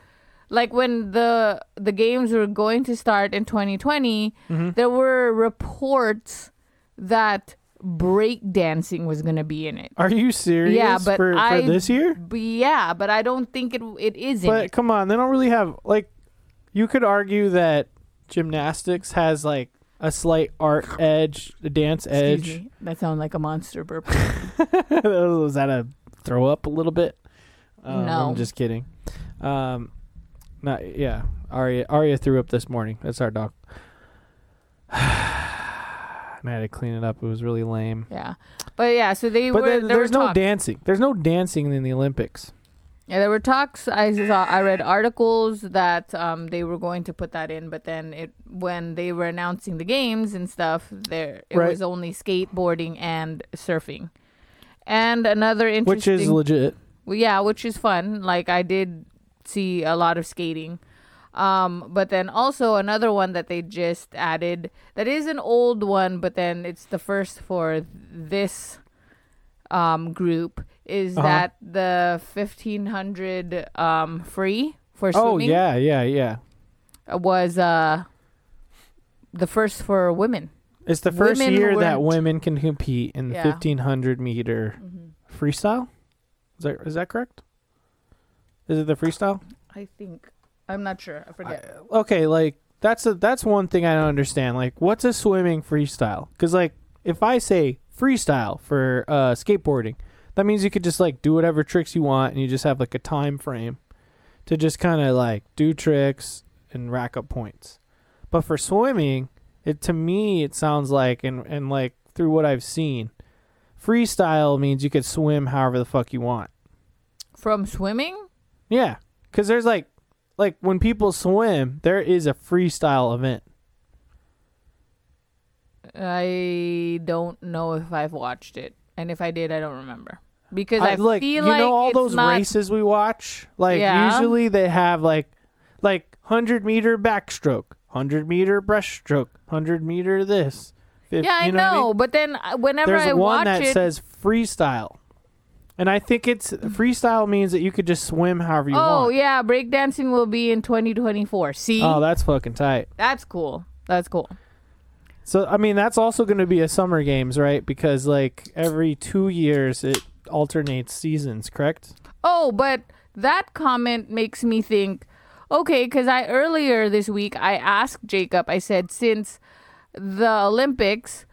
Like when the the games were going to start in twenty twenty, mm-hmm. there were reports that break dancing was going to be in it. Are you serious? Yeah, but for, I, for this year? B- yeah, but I don't think it it is in it. But come on, they don't really have like. You could argue that gymnastics has like a slight art edge, a dance edge. Excuse me. That sounded like a monster burp. Was that a throw up a little bit? Um, no, I'm just kidding. Um. Not, yeah, Aria, Aria threw up this morning. That's our dog. I had to clean it up. It was really lame. Yeah. But yeah, so they but were... But there, there's were no talks. dancing. There's no dancing in the Olympics. Yeah, there were talks. I saw, I read articles that um, they were going to put that in, but then it when they were announcing the games and stuff, there it right. was only skateboarding and surfing. And another interesting... Which is legit. Well, yeah, which is fun. Like, I did... see a lot of skating, um but then also another one that they just added that is an old one, but then it's the first for this um group is uh-huh. that the fifteen hundred um free for swimming. Oh yeah, yeah, yeah. Was uh the first for women. It's the first women year that women can compete in yeah. the fifteen hundred meter mm-hmm. freestyle. Is that is that correct? Is it the freestyle? I think. I'm not sure. I forget. I, okay, like, that's a, that's one thing I don't understand. Like, what's a swimming freestyle? Because, like, if I say freestyle for uh, skateboarding, that means you could just, like, do whatever tricks you want, and you just have, like, a time frame to just kind of, like, do tricks and rack up points. But for swimming, it to me, it sounds like, and, and like, through what I've seen, freestyle means you could swim however the fuck you want. From swimming? Yeah, because there's like, like when people swim, there is a freestyle event. I don't know if I've watched it, and if I did, I don't remember. Because I, I like, feel you like you know all it's those not... races we watch. Like yeah. usually they have like like hundred meter backstroke, hundred meter breaststroke, hundred meter this. If, yeah, I you know, know I mean? But then whenever There's I watch it, there's one that says freestyle, and I think it's freestyle means that you could just swim however you oh, want. Oh yeah, breakdancing will be in twenty twenty-four. See? Oh, that's fucking tight. That's cool. That's cool. So, I mean, that's also going to be a summer games, right? Because, like, every two years it alternates seasons, correct? Oh, but that comment makes me think, okay, because I earlier this week, I asked Jacob, I said, since the Olympics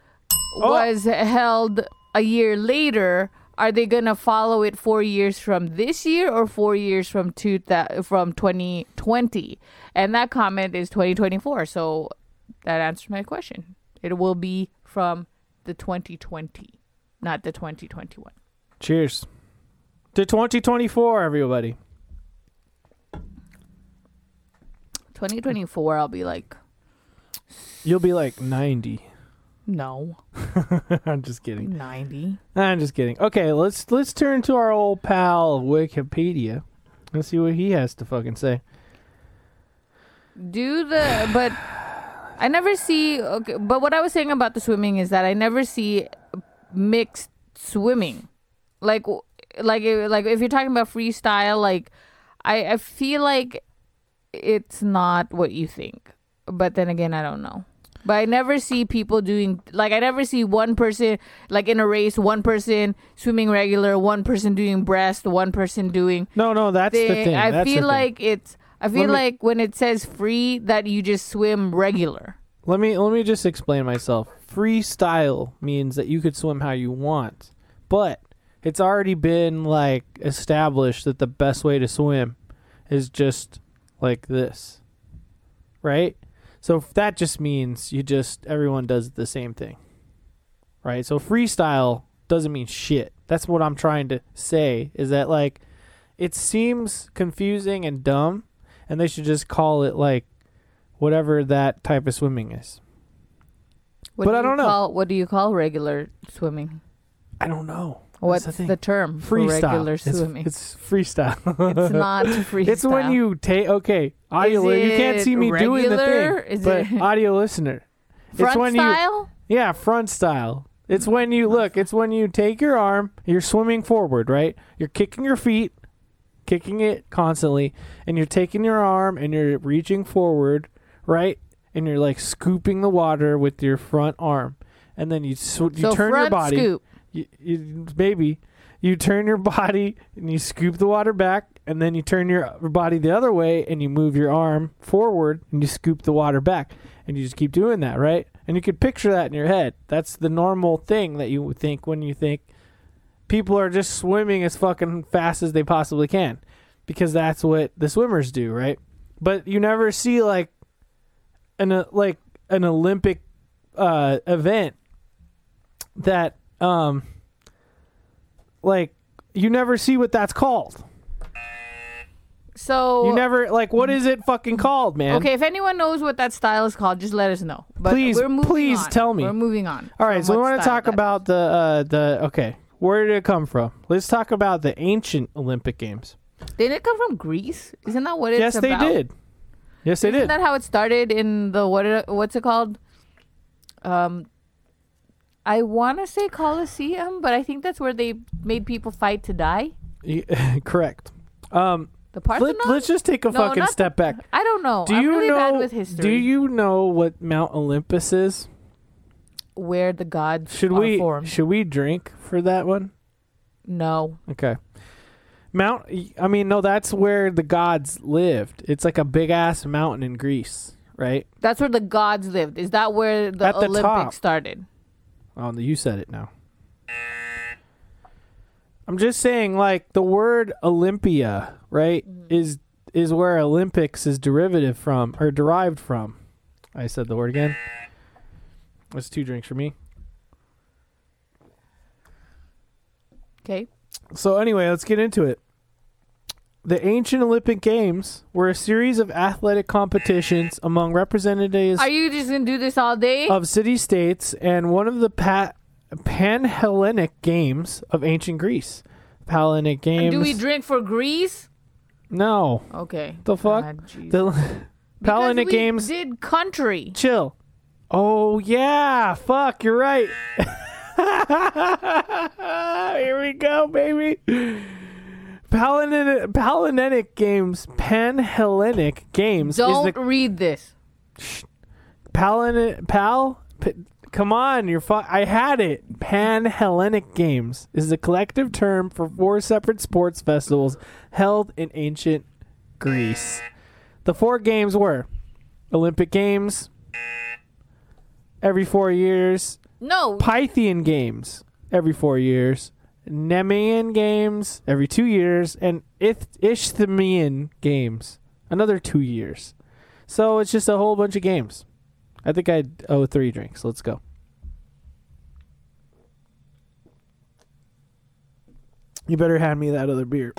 oh. was held a year later, are they going to follow it four years from this year or four years from, two th- from twenty twenty? And that comment is twenty twenty-four, so that answered my question. It will be from the twenty twenty, not the twenty twenty-one. Cheers. To twenty twenty-four, everybody. twenty twenty-four, I'll be like... You'll be like ninety. No. I'm just kidding. ninety. I'm just kidding. Okay, let's let's turn to our old pal Wikipedia. Let's see what he has to fucking say. Do the... But... I never see, okay, but what I was saying about the swimming is that I never see mixed swimming. Like, like, like if you're talking about freestyle, like, I, I feel like it's not what you think. But then again, I don't know. But I never see people doing, like, I never see one person, like, in a race, one person swimming regular, one person doing breast, one person doing... No, no, that's thing. the thing. I that's feel like thing. it's... I feel me, like when it says free, that you just swim regular. Let me let me just explain myself. Freestyle means that you could swim how you want, but it's already been like established that the best way to swim is just like this, right? So that just means you just everyone does the same thing, right? So freestyle doesn't mean shit. That's what I'm trying to say. Is that like it seems confusing and dumb. And they should just call it, like, whatever that type of swimming is. What but do I don't know. Call, what do you call regular swimming? I don't know. What's the, the term freestyle. for regular swimming? It's, it's freestyle. It's not freestyle. It's when you take, okay, audio, you can't see me regular? doing the thing, is but it audio listener. Front it's when style? You, yeah, front style. It's when you, look, it's when you take your arm, you're swimming forward, right? You're kicking your feet. Kicking it constantly, and you're taking your arm and you're reaching forward, right? And you're like scooping the water with your front arm, and then you sw- you so turn front your body, scoop. You, you, baby, you turn your body and you scoop the water back, and then you turn your body the other way and you move your arm forward and you scoop the water back, and you just keep doing that, right? And you could picture that in your head. That's the normal thing that you think when you think. People are just swimming as fucking fast as they possibly can because that's what the swimmers do, right? But you never see like an uh, like an Olympic uh, event that um like you never see what that's called. So you never like what is it fucking called, man? Okay, if anyone knows what that style is called, just let us know. But please, we're moving please on. tell me. We're moving on. All right, so we want to talk about the uh, the okay. Where did it come from? Let's talk about the ancient Olympic Games. Didn't it come from Greece? Isn't that what it's yes, about? Yes, they did. Yes, they Isn't did. Isn't that how it started in the, what? It, what's it called? Um, I want to say Colosseum, but I think that's where they made people fight to die. Yeah, correct. Um, the Parthenon? Let, let's just take a no, fucking step the, back. I don't know. Do I'm you really know, bad with history. Do you know what Mount Olympus is? Where the gods should we formed. Should we drink for that one? No. Okay. Mount. I mean, no. That's where the gods lived. It's like a big ass mountain in Greece, right? That's where the gods lived. Is that where the, the Olympics top. started? Oh, you said it now. I'm just saying, like the word Olympia, right? Mm-hmm. Is is where Olympics is derivative from or derived from? I said the word again. That's two drinks for me. Okay. So anyway, let's get into it. The ancient Olympic Games were a series of athletic competitions among representatives. Are you just gonna do this all day? Of city-states, and one of the pa- Panhellenic Games of ancient Greece. Panhellenic Games. And do we drink for Greece? No. Okay. The fuck? God, the Panhellenic Games. Did country? Chill. Oh yeah! Fuck, you're right. Here we go, baby. Panhellenic Games, Panhellenic Games. Don't is the, read this. Panhellenic, pal, p- come on, you're fu- I had it. Panhellenic Games is the collective term for four separate sports festivals held in ancient Greece. The four games were Olympic Games every four years. No. Pythian Games every four years. Nemean Games every two years and Ith- Isthmian Games another two years. So it's just a whole bunch of games. I think I owe three drinks. Let's go. You better hand me that other beer.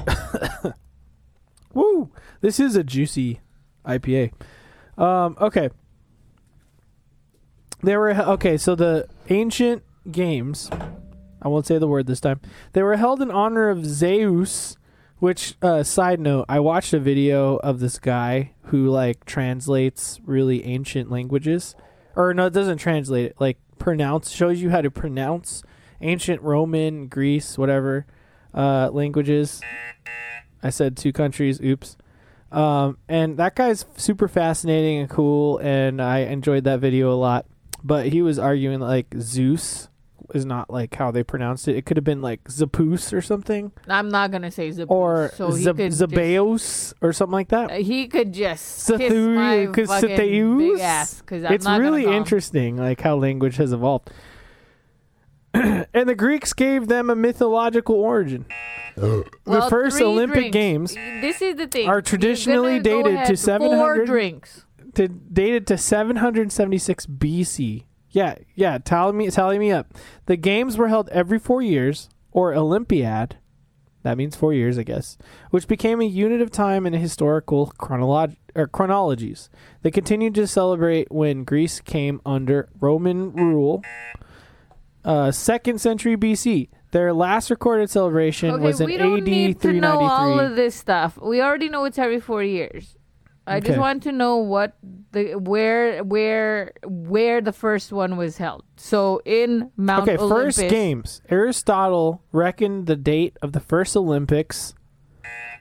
Woo! This is a juicy I P A. Um, okay. There were okay. So the ancient games. I won't say the word this time. They were held in honor of Zeus, which, uh, side note, I watched a video of this guy who, like, translates really ancient languages. Or, no, it doesn't translate it. Like, pronounce, shows you how to pronounce ancient Roman, Greece, whatever, uh, languages. I said two countries. Oops. Um, and that guy's super fascinating and cool, and I enjoyed that video a lot. But he was arguing, like, Zeus is not like how they pronounced it. It could have been like Zappus or something. I'm not gonna say Zappus or so Z- Zabeos or something like that. Uh, he could just Zathu- kiss my cause fucking big ass, cause I'm it's not really interesting, like how language has evolved. And the Greeks gave them a mythological origin. The well, first Olympic drinks. Games. This is the thing. Are traditionally dated to seven hundred drinks. To dated to seven hundred seventy six B C. Yeah, yeah, tally me, tally me up. The games were held every four years, or Olympiad. That means four years, I guess, which became a unit of time in historical chronolo- or chronologies. They continued to celebrate when Greece came under Roman rule. Uh, second century B C. Their last recorded celebration okay, was in A D three ninety-three. We don't need to know all of this stuff. We already know it's every four years. I okay. just want to know what the where where where the first one was held. So in Mount okay, Olympus. Okay, first games. Aristotle reckoned the date of the first Olympics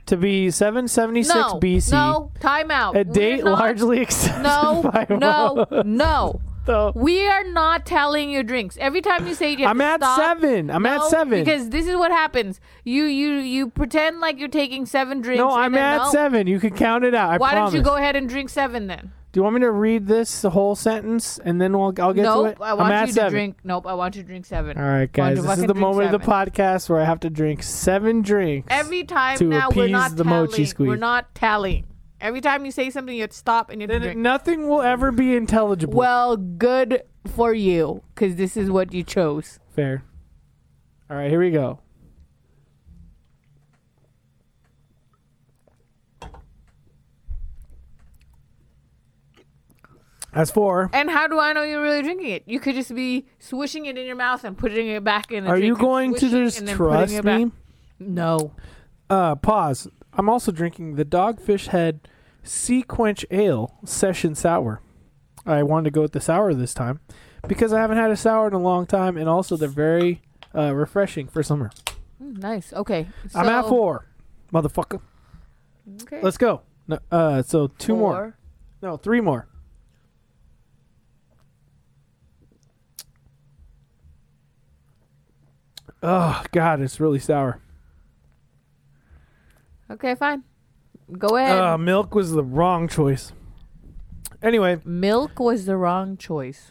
to be seven seventy-six no, B C. No, time out. A date not, largely accepted no, by No, no, no. So, we are not tallying your drinks. Every time you say it, you have I'm to at stop. seven. I'm no, at seven. Because this is what happens. You you you pretend like you're taking seven drinks. No, I'm at no. seven. You can count it out. I Why promise. Don't you go ahead and drink seven then? Do you want me to read this whole sentence and then we'll, I'll get nope, to it? I want I'm you to seven. drink. Nope, I want you to drink seven. All right, guys. This is the moment seven. of the podcast where I have to drink seven drinks. Every time to now, we're not the Mochi Squeeze. We're not tallying. Every time you say something, you have to stop and you have to drink. Nothing will ever be intelligible. Well, good for you, because this is what you chose. Fair. All right, here we go. That's four. And how do I know you're really drinking it? You could just be swishing it in your mouth and putting it back in. Are you going to just trust me? No. Uh, pause. I'm also drinking the Dogfish Head Sea Quench Ale Session Sour. I wanted to go with the sour this time because I haven't had a sour in a long time, and also they're very uh, refreshing for summer. Mm, nice. Okay. So I'm at four, motherfucker. Okay. Let's go. No, uh, so two four. more. No, three more. Oh, God, it's really sour. Okay, fine. Go ahead. Uh, milk was the wrong choice. Anyway. Milk was the wrong choice.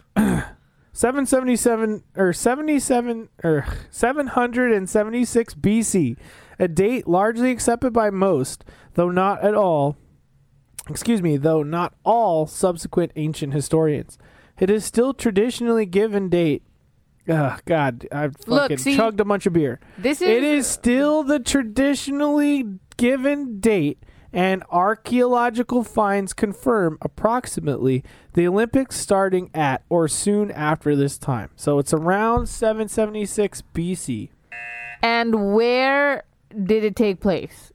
seven seventy-seven or seventy-seven or seven seventy-six B C, a date largely accepted by most, though not at all. Excuse me, though not all subsequent ancient historians. It is still traditionally given date Oh, God, I fucking Look, see, chugged a bunch of beer. This is It is still the traditionally given date, and archaeological finds confirm approximately the Olympics starting at or soon after this time. So it's around seven seventy-six B C. And where did it take place?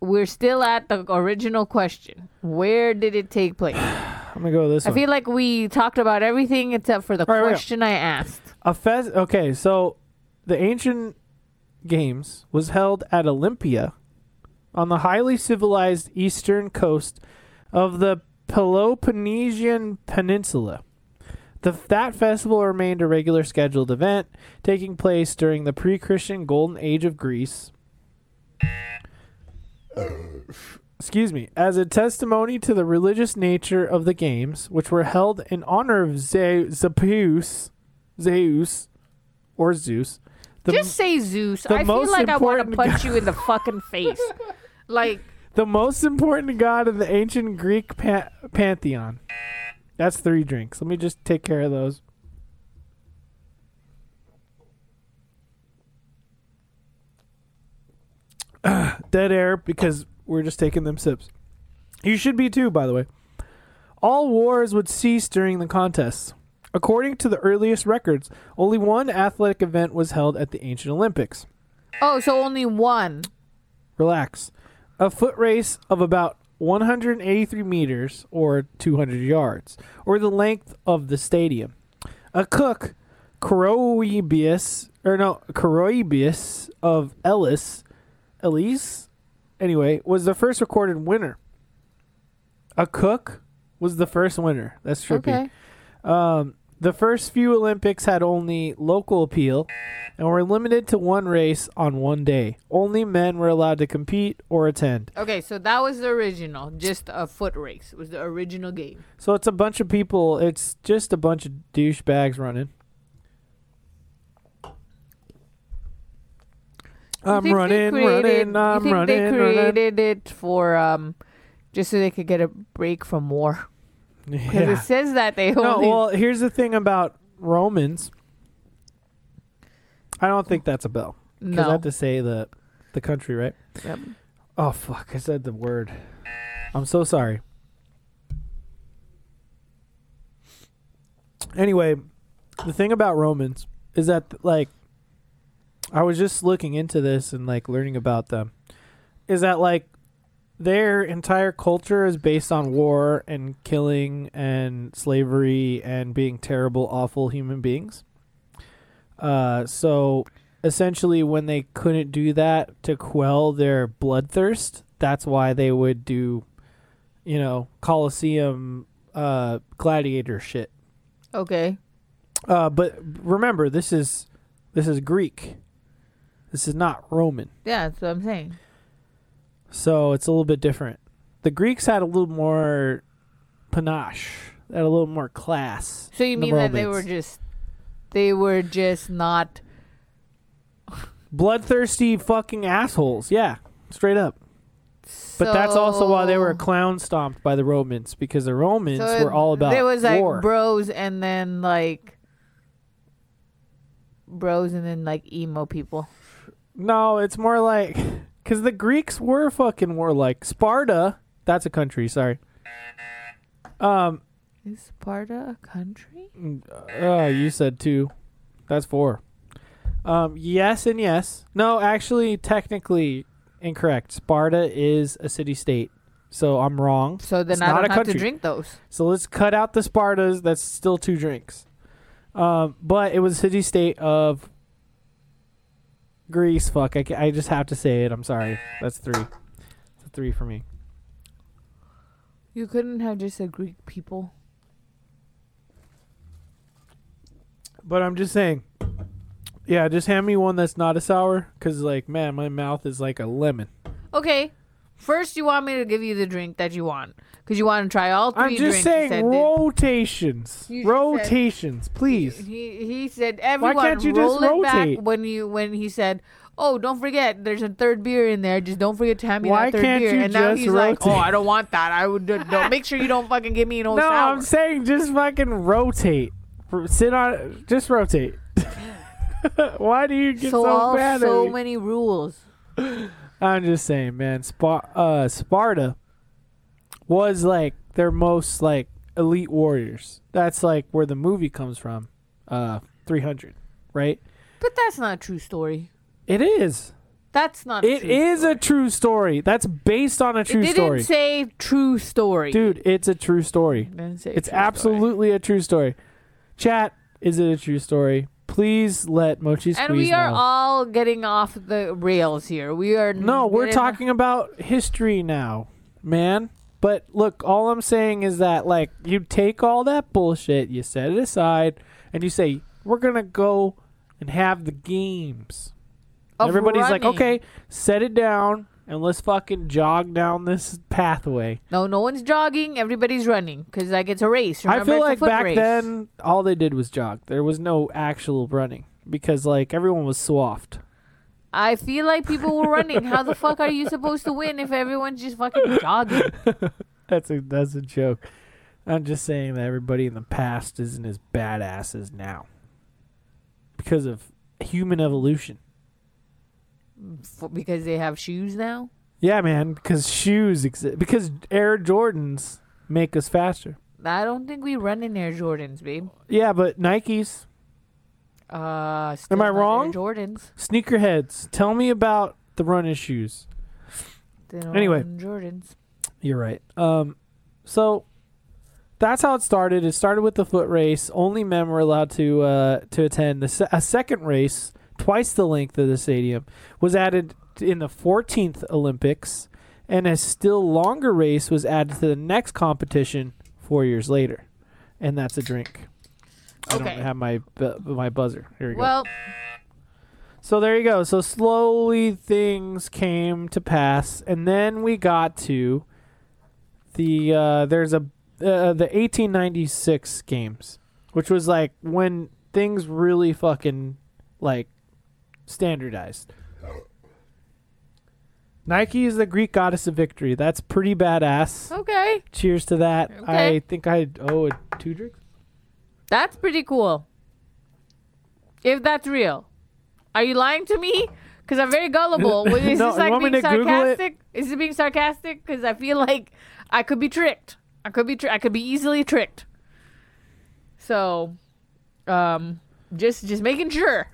We're still at the original question. Where did it take place? I'm going to go with this I one. I feel like we talked about everything except for the All question right, I asked. A fest- okay, so the ancient games was held at Olympia on the highly civilized eastern coast of the Peloponnesian Peninsula. The, that festival remained a regular scheduled event, taking place during the pre-Christian Golden Age of Greece. Excuse me. As a testimony to the religious nature of the games, which were held in honor of Ze- Zeus... Zeus or Zeus. The Just say Zeus. I feel like I want to punch you in the fucking face. Like the most important god of the ancient Greek pa- pantheon. That's three drinks. Let me just take care of those. Uh, dead air because we're just taking them sips. You should be too, by the way. All wars would cease during the contests. According to the earliest records, only one athletic event was held at the ancient Olympics. Oh, so only one. Relax. A foot race of about one hundred eighty-three meters or two hundred yards, or the length of the stadium. A cook, Coroebus, or no, Coroebus of Elis, Elise, anyway, was the first recorded winner. A cook was the first winner. That's trippy. Okay. Um, the first few Olympics had only local appeal and were limited to one race on one day. Only men were allowed to compete or attend. Okay, so that was the original, just a foot race. It was the original game. So it's a bunch of people. It's just a bunch of douchebags running. I'm running, created, running, I'm running, running. You think running, they created running. it for um, just so they could get a break from war? Because yeah. it says that they hold. No, well, here's the thing about Romans. I don't think that's a bell. No. Because I have to say the, the country, right? Yep. Oh, fuck. I said the word. I'm so sorry. Anyway, the thing about Romans is that, like, I was just looking into this and, like, learning about them. Is that, like, their entire culture is based on war and killing and slavery and being terrible, awful human beings. Uh, so essentially when they couldn't do that to quell their bloodthirst, that's why they would do, you know, Colosseum uh, gladiator shit. Okay. Uh, but remember, this is this is Greek. This is not Roman. Yeah, that's what I'm saying. So it's a little bit different. The Greeks had a little more panache, had a little more class. So you mean that they were just, they were just not bloodthirsty fucking assholes? Yeah, straight up. So, but that's also why they were clown stomped by the Romans, because the Romans so were all about war. There was like war. bros, and then like bros, and then like emo people. No, it's more like. Because the Greeks were fucking warlike. Sparta, that's a country, sorry. Um, Is Sparta a country? Oh, uh, you said two. That's four. Um, yes and yes. No, actually, technically incorrect. Sparta is a city-state, so I'm wrong. So then it's I not don't a have country. to drink those. So let's cut out the Spartas. That's still two drinks. Um, but it was a city-state of... Greece, fuck. I, can, I just have to say it. I'm sorry. That's three. It's a three for me. You couldn't have just said Greek people. But I'm just saying. Yeah, just hand me one that's not a sour. Because, like, man, my mouth is like a lemon. Okay. First, you want me to give you the drink that you want. Because you want to try all three drinks. I'm just drinks. saying rotations. Rotations, said, please. He, he said, everyone, Why can't you roll just it rotate? back when, you, when he said, oh, don't forget, there's a third beer in there. Just don't forget to hand me Why that third can't beer. You and just now he's rotate? like, oh, I don't want that. I would don't Make sure you don't fucking give me an old no, sour. No, I'm saying just fucking rotate. Sit on it. Just rotate. Why do you get so, so bad at so many rules? I'm just saying, man. Spa- uh, Sparta was like their most like elite warriors. That's like where the movie comes from. Uh, three hundred, right? But that's not a true story. It is. That's not. It a true is story. a true story. That's based on a true story. It didn't story. say true story, dude. It's a true story. It didn't say it's true absolutely story. a true story. Chat, is it a true story? Please let Mochi Squeeze know. And we are know. all getting off the rails here. We are no, we're talking about history now, man. But look, all I'm saying is that like you take all that bullshit, you set it aside, and you say we're gonna go and have the games. Everybody's running. Like, okay, set it down and let's fucking jog down this pathway. No, no one's jogging. Everybody's running because like it's a race. Remember, I feel like back race. then all they did was jog. There was no actual running because like everyone was swamped. I feel like people were running. How the fuck are you supposed to win if everyone's just fucking jogging? That's a that's a joke. I'm just saying that everybody in the past isn't as badass as now because of human evolution. F- because they have shoes now? Yeah, man, because shoes exist. Because Air Jordans make us faster. I don't think we run in Air Jordans, babe. Yeah, but Nikes. Uh, Am I wrong? Air Jordans. Sneakerheads, tell me about the running shoes. They don't anyway. Run Jordans. You're right. Um, So, that's how it started. It started with the foot race. Only men were allowed to, uh, to attend. The se- a second race... twice the length of the stadium, was added in the fourteenth Olympics, and a still longer race was added to the next competition four years later. And that's a drink. Okay. I don't have my bu- my buzzer. Here we go. Well. So there you go. So slowly things came to pass, and then we got to the uh, there's a uh, the eighteen ninety-six games, which was like when things really fucking like standardized. Nike is the Greek goddess of victory. That's pretty badass. Okay. Cheers to that. Okay. I think I owe a two drinks. That's pretty cool. If that's real. Are you lying to me? Because I'm very gullible. Is no, this like being sarcastic? It? Is it being sarcastic? Because I feel like I could be tricked. I could be. Tri- I could be easily tricked. So, um, just just making sure.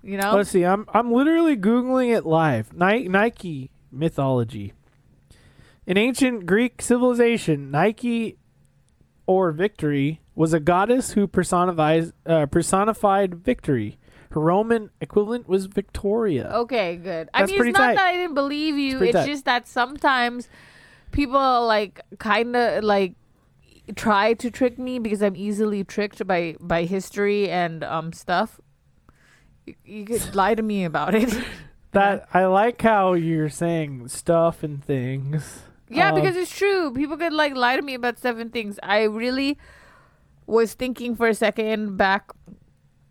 You know? Let's see. I'm I'm literally Googling it live. Ni- Nike mythology. In ancient Greek civilization, Nike, or victory, was a goddess who personifies uh, personified victory. Her Roman equivalent was Victoria. Okay, good. That's I mean, it's not tight. that I didn't believe you. It's, it's just that sometimes people like kind of like try to trick me because I'm easily tricked by by history and um stuff. You could lie to me about it. That I like how you're saying stuff and things. Yeah, um, because it's true. People could like lie to me about stuff and things. I really was thinking for a second back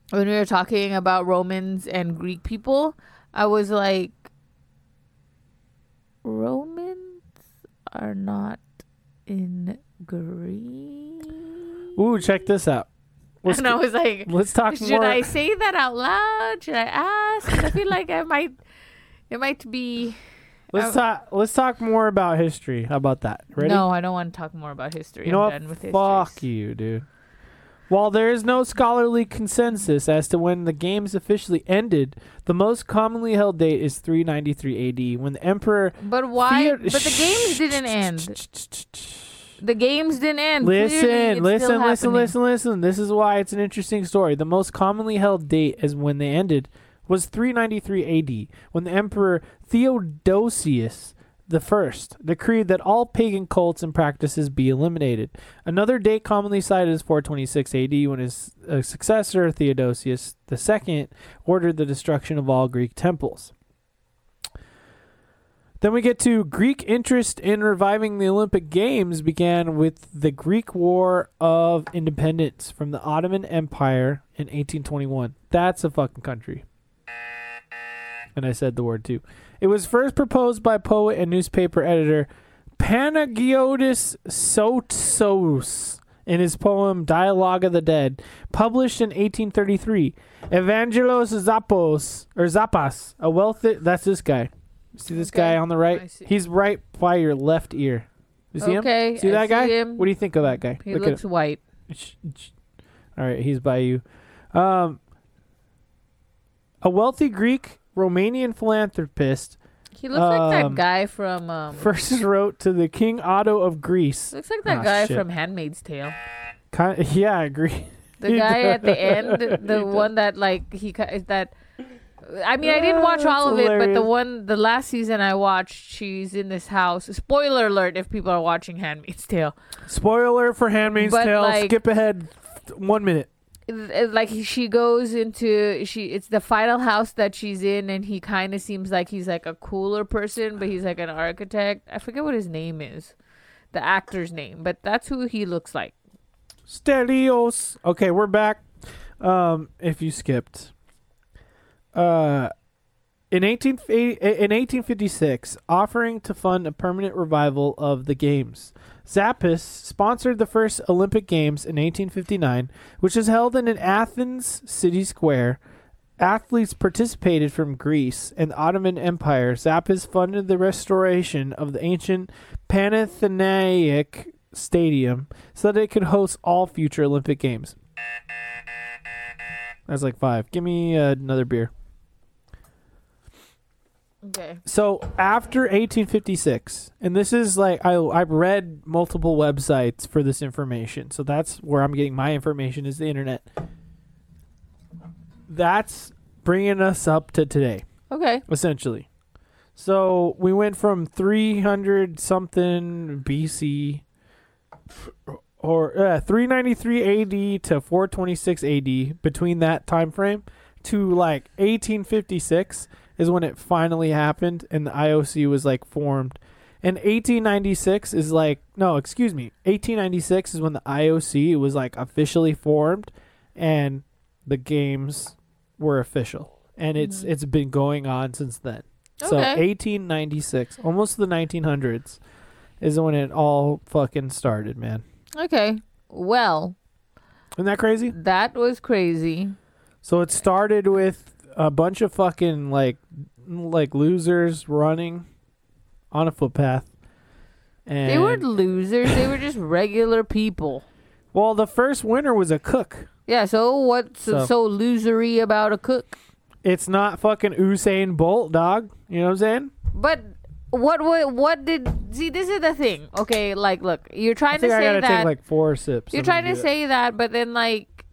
when we were talking about Romans and Greek people. I was like, Romans are not in Greece. Ooh, check this out. Let's and I was like, let's talk should more. I say that out loud? Should I ask? I feel like I might, it might be. Let's uh, talk Let's talk more about history. How about that? Ready? No, I don't want to talk more about history. You know I'm what? done with history. Fuck you, dude. While there is no scholarly consensus as to when the games officially ended, the most commonly held date is three ninety-three A D when the emperor... But why? Theod- but the games didn't end. The games didn't end. Listen, listen, listen, listen, listen. This is why it's an interesting story. The most commonly held date as when they ended was three ninety-three A D, when the Emperor Theodosius the First decreed that all pagan cults and practices be eliminated. Another date commonly cited is four twenty-six A D, when his uh, successor, Theodosius the Second, ordered the destruction of all Greek temples. Then we get to Greek interest in reviving the Olympic Games began with the Greek War of Independence from the Ottoman Empire in eighteen twenty-one. That's a fucking country. And I said the word too. It was first proposed by poet and newspaper editor Panagiotis Sotsos in his poem Dialogue of the Dead, published in eighteen thirty-three. Evangelos Zappas, or Zappas, a wealthy... That's this guy. See this okay. guy on the right? He's right by your left ear. You see okay, him? See that I guy? See him. What do you think of that guy? He Look looks white. All right, he's by you. Um, a wealthy Greek Romanian philanthropist... He looks um, like that guy from... Um, first wrote to the King Otto of Greece. Looks like that oh, guy shit. from Handmaid's Tale. Kind of, yeah, I agree. The guy at the end, the one that like, he... that. I mean, I didn't watch uh, all of hilarious. it, but the one, the last season I watched, she's in this house. Spoiler alert if people are watching Handmaid's Tale. Spoiler for Handmaid's but Tale. Like, skip ahead one minute. Like she goes into she it's the final house that she's in, and he kind of seems like he's like a cooler person, but he's like an architect. I forget what his name is, the actor's name, but that's who he looks like. Stelios. Okay, we're back. Um, if you skipped, uh, in eighteen in eighteen fifty six, offering to fund a permanent revival of the games. Zappas sponsored the first Olympic Games in eighteen fifty-nine, which was held in an Athens city square. Athletes participated from Greece and the Ottoman Empire. Zappas funded the restoration of the ancient Panhellenic Stadium so that it could host all future Olympic Games. That's like five. Give me uh, another beer. Okay. So after eighteen fifty-six, and this is like I I've read multiple websites for this information, so that's where I'm getting my information, is the internet. That's bringing us up to today. Okay. Essentially, so we went from three hundred something B C or uh, three ninety-three A D to four twenty-six A D. Between that time frame to like eighteen fifty-six. Is when it finally happened and the I O C was like formed. And eighteen ninety-six is like, no, excuse me. eighteen ninety-six is when the I O C was like officially formed and the games were official. And mm-hmm. it's it's been going on since then. Okay. So eighteen ninety-six, almost the nineteen hundreds is when it all fucking started, man. Okay. Well. Isn't that crazy? That was crazy. So it started with a bunch of fucking like like losers running on a footpath. And they weren't losers. They were just regular people. Well, the first winner was a cook. Yeah, so what's so, so losery about a cook? It's not fucking Usain Bolt, dog. You know what I'm saying? But what what, what did... See, this is the thing. Okay, like, look. You're trying to say that... I think I gotta take like four sips. You're trying to say that, but then like...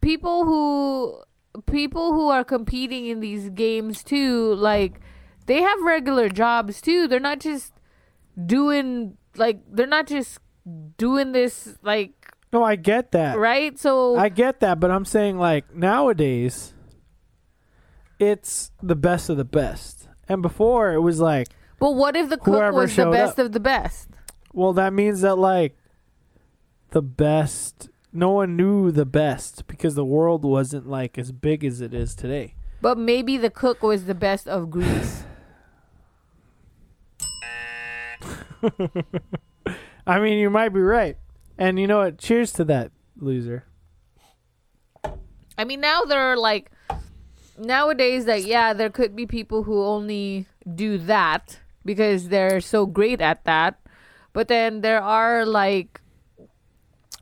People who... People who are competing in these games too, like they have regular jobs too. They're not just doing like they're not just doing this like. No, I get that. Right, so I get that, but I'm saying like nowadays, it's the best of the best, and before it was like. But what if the cook was the best of the best? Well, that means that like the best. No one knew the best because the world wasn't like as big as it is today. But maybe the cook was the best of Greece. I mean, you might be right. And you know what? Cheers to that, loser. I mean, now there are like... Nowadays, like, yeah, there could be people who only do that because they're so great at that. But then there are like...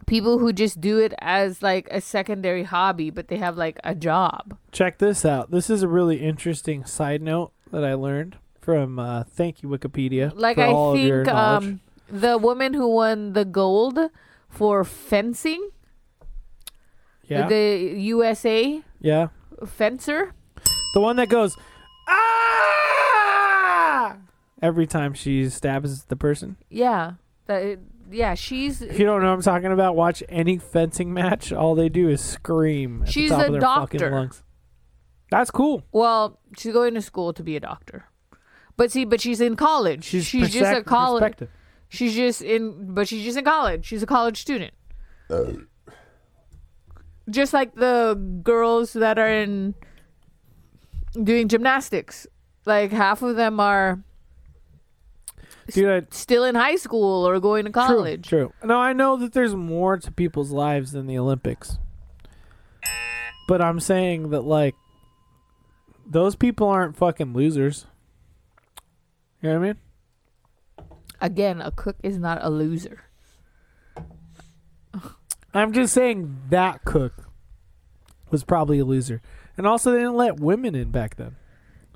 People who just do it as like a secondary hobby, but they have like a job. Check this out. This is a really interesting side note that I learned from uh, thank you Wikipedia. Like for I all think of your um, the woman who won the gold for fencing, yeah, the U S A, yeah, fencer, the one that goes ah every time she stabs the person. Yeah, that. Yeah, she's... If you don't know what I'm talking about, watch any fencing match. All they do is scream at the top of their fucking lungs. That's cool. Well, she's going to school to be a doctor. But see, but she's in college. She's, she's just a college... She's just in... But she's just in college. She's a college student. Uh. Just like the girls that are in... Doing gymnastics. Like, half of them are... Dude, I, still in high school or going to college. True, true. No, I know that there's more to people's lives than the Olympics. But I'm saying that, like, those people aren't fucking losers. You know what I mean? Again, a cook is not a loser. I'm just saying that cook was probably a loser. And also, they didn't let women in back then.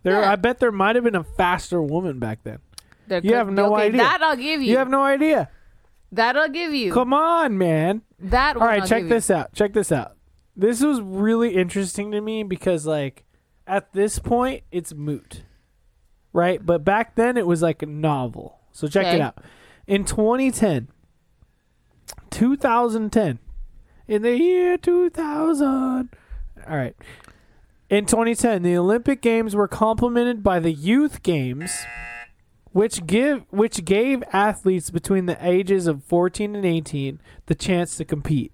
There, yeah. I bet there might have been a faster woman back then. There you could, have no okay, idea. That I'll give you. You have no idea. That I'll give you. Come on, man. That one All right, I'll check give this you. out. Check this out. This was really interesting to me because, like, at this point, it's moot. Right? But back then, it was, like, novel. So check okay. it out. In twenty ten, twenty ten, in the year two thousand. All right. In twenty ten, the Olympic Games were complemented by the Youth Games, which give which gave athletes between the ages of fourteen and eighteen the chance to compete.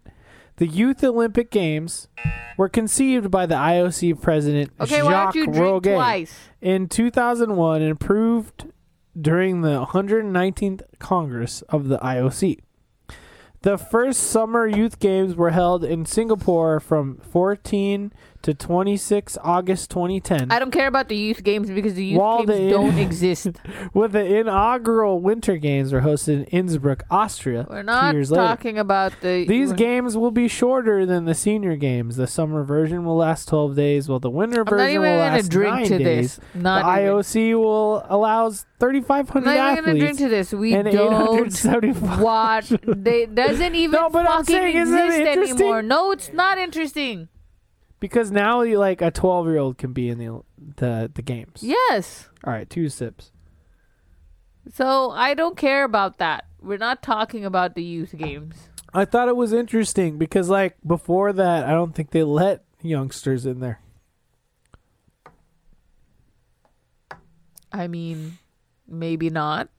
The Youth Olympic Games were conceived by the I O C president okay, Jacques Roget in two thousand one and approved during the one hundred nineteenth Congress of the I O C. The first summer youth games were held in Singapore from fourteen to twenty-six August twenty ten. I don't care about the youth games because the youth While games the in- don't exist. With the inaugural winter games were hosted in Innsbruck, Austria. We're not two years talking later. About the... These games will be shorter than the senior games. The summer version will last twelve days, while the winter I'm version will last nine to days. This. Not the even. I O C will allows thirty-five hundred athletes. I'm not going to drink to this. We don't watch. They doesn't even no, but fucking I'm saying, exist anymore. No, it's not interesting. Because now, like, a twelve-year-old can be in the, the the games. Yes. All right, two sips. So I don't care about that. We're not talking about the youth games. I thought it was interesting because, like, before that, I don't think they let youngsters in there. I mean, maybe not.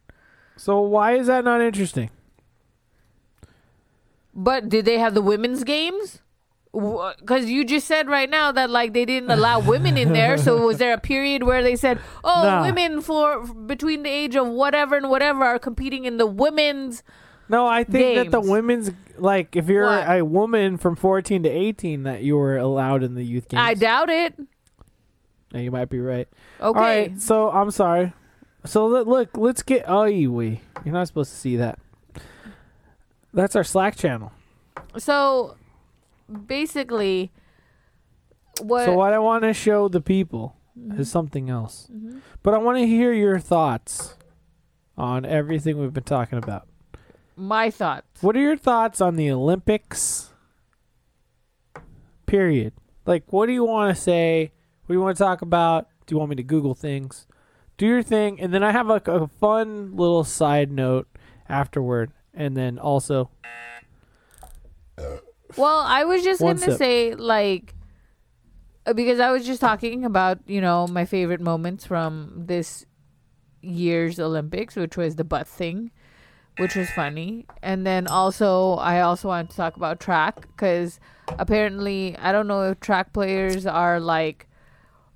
So why is that not interesting? But did they have the women's games? Because you just said right now that, like, they didn't allow women in there. So was there a period where they said, oh, nah. women for between the age of whatever and whatever are competing in the women's No, I think games. That the women's, like, if you're what? a woman from fourteen to eighteen, that you were allowed in the youth games. I doubt it. Yeah, you might be right. Okay. All right, so I'm sorry. So, let, look, let's get, oh, we. You're not supposed to see that. That's our Slack channel. So... Basically, what So what I want to show the people mm-hmm. is something else. Mm-hmm. But I want to hear your thoughts on everything we've been talking about. My thoughts. What are your thoughts on the Olympics? Period. Like, what do you want to say? What do you want to talk about? Do you want me to Google things? Do your thing. And then I have like a fun little side note afterward. And then also... Uh. Well, I was just going to say, like, because I was just talking about, you know, my favorite moments from this year's Olympics, which was the butt thing, which was funny. And then also, I also wanted to talk about track because apparently, I don't know if track players are like,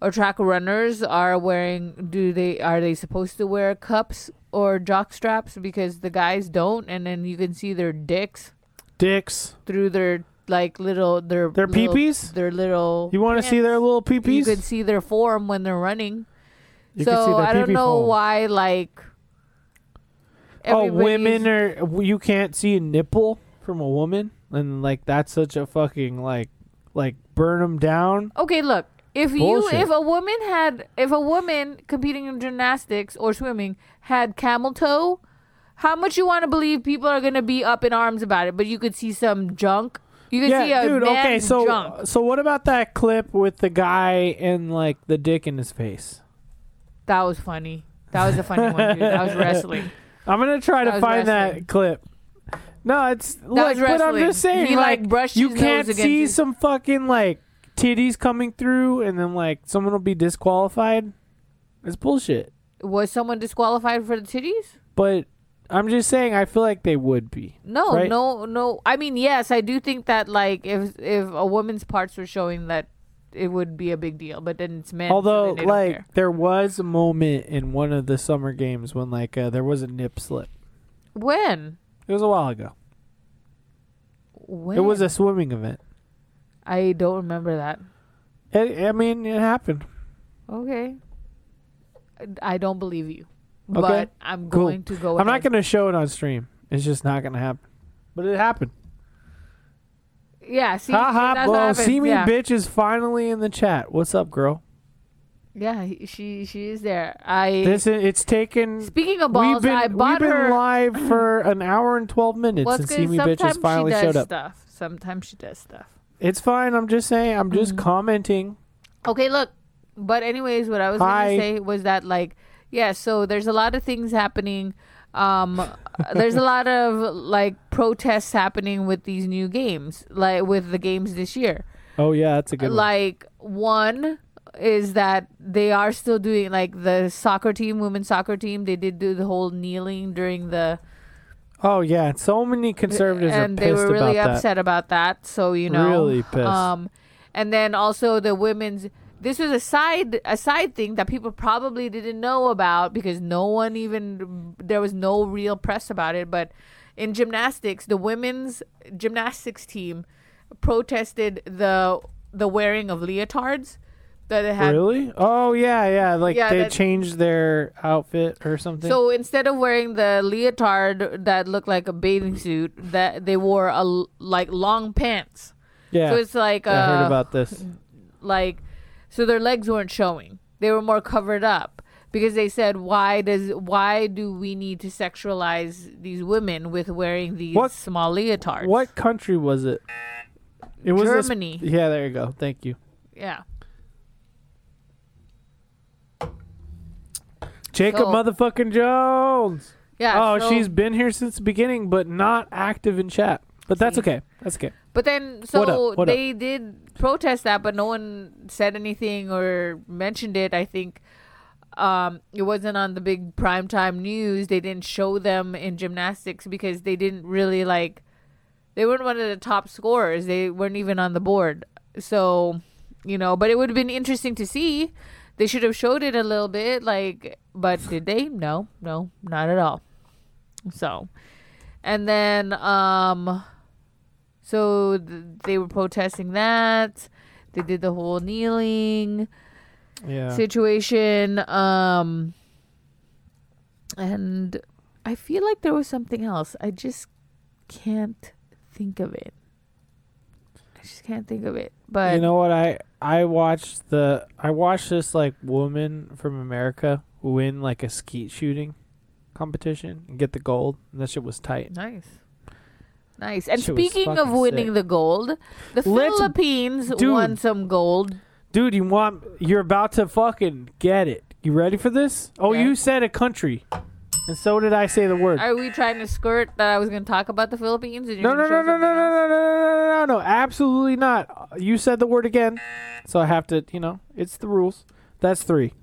or track runners are wearing, do they, are they supposed to wear cups or jock straps because the guys don't and then you can see their dicks. Dicks through their like little their their peepees. Their little. You want to see their little peepees? You can see their form when they're running. You so can see their I don't know form. Why like. Oh, women are you can't see a nipple from a woman, and like that's such a fucking like like burn them down. Okay, look if Bullshit. you if a woman had if a woman competing in gymnastics or swimming had camel toe. How much you want to believe people are going to be up in arms about it, but you could see some junk. You could yeah, see a dude, man okay, so, junk. So what about that clip with the guy and, like, the dick in his face? That was funny. That was a funny one, dude. That was wrestling. I'm going to try that to find wrestling. that clip. No, it's... That like, was wrestling. But I'm just saying, he, like, like you can't see his... some fucking, like, titties coming through and then, like, someone will be disqualified. It's bullshit. Was someone disqualified for the titties? But... I'm just saying I feel like they would be. No, right? no, no. I mean, yes, I do think that like if if a woman's parts were showing that it would be a big deal, but then it's men. Although, so like, there was a moment in one of the summer games when, like, uh, there was a nip slip. When? It was a while ago. When? It was a swimming event. I don't remember that. It, I mean, it happened. Okay. I don't believe you. Okay. But I'm cool. going to go I'm ahead. Not going to show it on stream. It's just not going to happen. But it happened. Yeah. See, ha ha. Well, See Me yeah. Bitch is finally in the chat. What's up, girl? Yeah, she she is there. I. This is, it's taken. Speaking of balls, we've been, I bought we've been her. live for an hour and twelve minutes, well, and See Me Bitch has finally showed up. Stuff. Sometimes she does stuff. It's fine. I'm just saying. I'm just mm-hmm. commenting. Okay, look. But anyways, what I was going to say was that, like, yeah. So there's a lot of things happening. Um, there's a lot of, like, protests happening with these new games, like with the games this year. Oh yeah, that's a good one. Like, one is that they are still doing, like, the soccer team, women's soccer team. They did do the whole kneeling during the. Oh yeah, so many conservatives are pissed about that. And they were really upset about that. So you know, really pissed. Um, and then also the women's. This was a side a side thing that people probably didn't know about because no one even, there was no real press about it. But in gymnastics, the women's gymnastics team protested the the wearing of leotards. That it had. Really? Oh, yeah, yeah. Like yeah, they that, changed their outfit or something. So instead of wearing the leotard that looked like a bathing suit, that they wore a, like, long pants. Yeah. So it's like. I uh, heard about this. Like. So their legs weren't showing. They were more covered up because they said, why does why do we need to sexualize these women with wearing these what, small leotards? What country was it? It was Germany. This, yeah, there you go. Thank you. Yeah. Jacob so, motherfucking Jones. Yeah. Oh, so, she's been here since the beginning, but not active in chat. But that's see. okay. That's okay. But then, so what up? What they up? did protest that, but no one said anything or mentioned it. I think um, it wasn't on the big primetime news. They didn't show them in gymnastics because they didn't really, like, they weren't one of the top scorers. They weren't even on the board. So, you know, but it would have been interesting to see. They should have showed it a little bit, like, but did they? No, no, not at all. So, and then, um... So th- they were protesting that. They did the whole kneeling yeah. situation. Um, and I feel like there was something else. I just can't think of it. I just can't think of it. But you know what? I, I watched the I watched this like woman from America win like a skeet shooting competition and get the gold. And that shit was tight. Nice. Nice. And she speaking of winning sick. the gold, the Let's, Philippines dude, won some gold. Dude, you want you're about to fucking get it. You ready for this? Oh, yeah. You said a country. And so did I say the word. Are we trying to skirt that I was going to talk about the Philippines? And no, no, no, no, no, no, no, no, no, no, no, no. Absolutely not. You said the word again. So I have to, you know, it's the rules. That's three.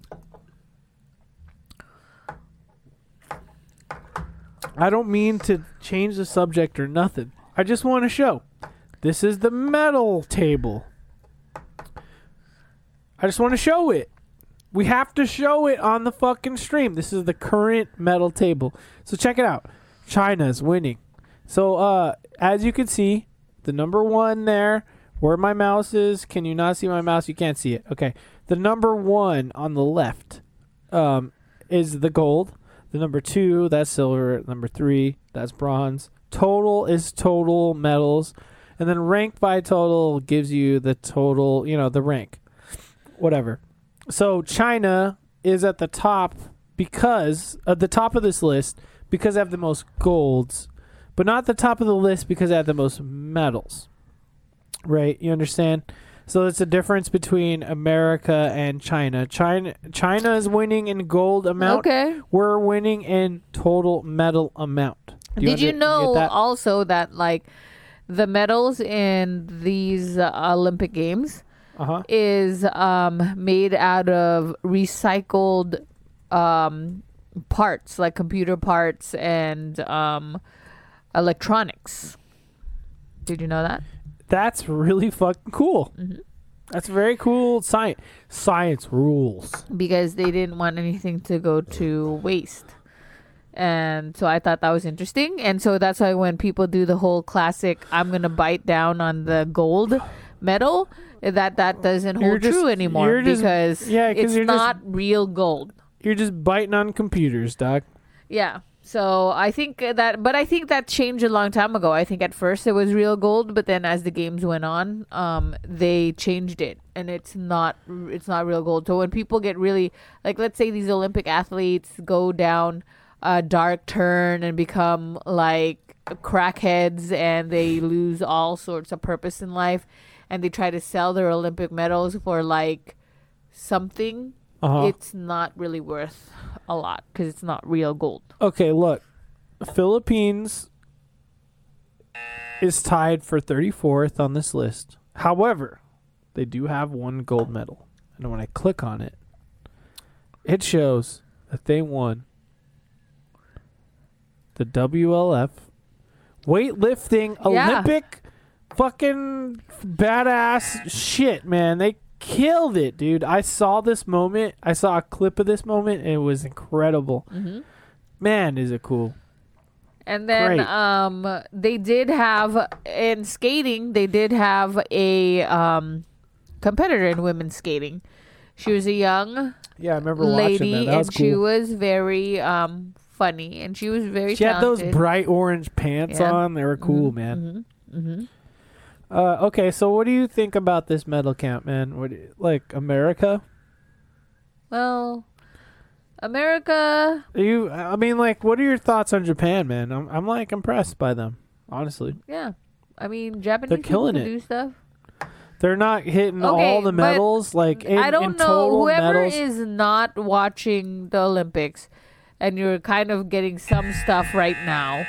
I don't mean to change the subject or nothing. I just want to show. This is the medal table. I just want to show it. We have to show it on the fucking stream. This is the current medal table. So check it out. China's winning. So uh, as you can see, the number one there, where my mouse is. Can you not see my mouse? You can't see it. Okay. The number one on the left um, is the gold. The number two, that's silver. Number three, that's bronze. Total is total medals. And then rank by total gives you the total, you know, the rank. Whatever. So China is at the top because, at the top of this list, because they have the most golds. But not the top of the list because they have the most medals. Right? You understand? So it's a difference between America and China. China China is winning in gold amount. Okay. We're winning in total medal amount. Do you Did you know that? Also that, like, the medals in these uh, Olympic Games uh-huh. is um, made out of recycled um, parts, like computer parts and um, electronics. Did you know that? That's really fucking cool. Mm-hmm. That's very cool. Science, science rules. Because they didn't want anything to go to waste. And so I thought that was interesting. And so that's why when people do the whole classic, I'm going to bite down on the gold medal, that that doesn't hold you're just, true anymore you're just, because yeah, it's you're not just, real gold. You're just biting on computers, Doc. Yeah. So I think that, but I think that changed a long time ago. I think at first it was real gold, but then as the games went on, um, they changed it, and it's not, it's not real gold. So when people get really, like, let's say these Olympic athletes go down a dark turn and become like crackheads, and they lose all sorts of purpose in life, and they try to sell their Olympic medals for like something. Uh-huh. It's not really worth a lot because it's not real gold. Okay, look. Philippines is tied for thirty-fourth on this list. However, they do have one gold medal. And when I click on it, it shows that they won the W L F weightlifting yeah. Olympic fucking badass shit, man. They killed it, dude. I saw this moment. I saw a clip of this moment, and it was incredible. Mm-hmm. Man, is it cool. And then Great. um they did have, in skating, they did have a um competitor in women's skating. She was a young yeah, I remember lady, watching that. That was and cool. She was very um funny, and she was very She talented. Had those bright orange pants yeah. on. They were cool, mm-hmm. man. Mm-hmm. Mm-hmm. Uh, okay, so what do you think about this medal count, man? What, you, like, America? Well, America. Are you, I mean, like, what are your thoughts on Japan, man? I'm, I'm like impressed by them, honestly. Yeah, I mean, Japanese They're killing people it. Do stuff. They're not hitting okay, all the medals, like in, I don't in know. Total Whoever medals. Is not watching the Olympics, and you're kind of getting some stuff right now.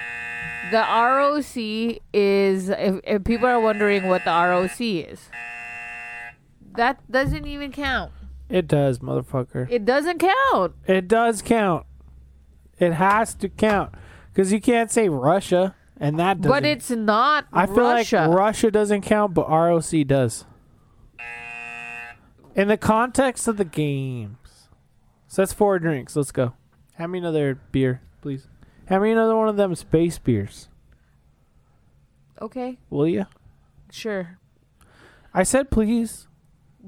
The R O C is, if, if people are wondering what the R O C is, that doesn't even count. It does, motherfucker. It doesn't count. It does count. It has to count. Because you can't say Russia, and that doesn't. But it's not I feel Russia. Like Russia doesn't count, but R O C does. In the context of the games. So that's four drinks. Let's go. Have me another beer, please. Have me another one of them space beers. Okay. Will you? Sure. I said please.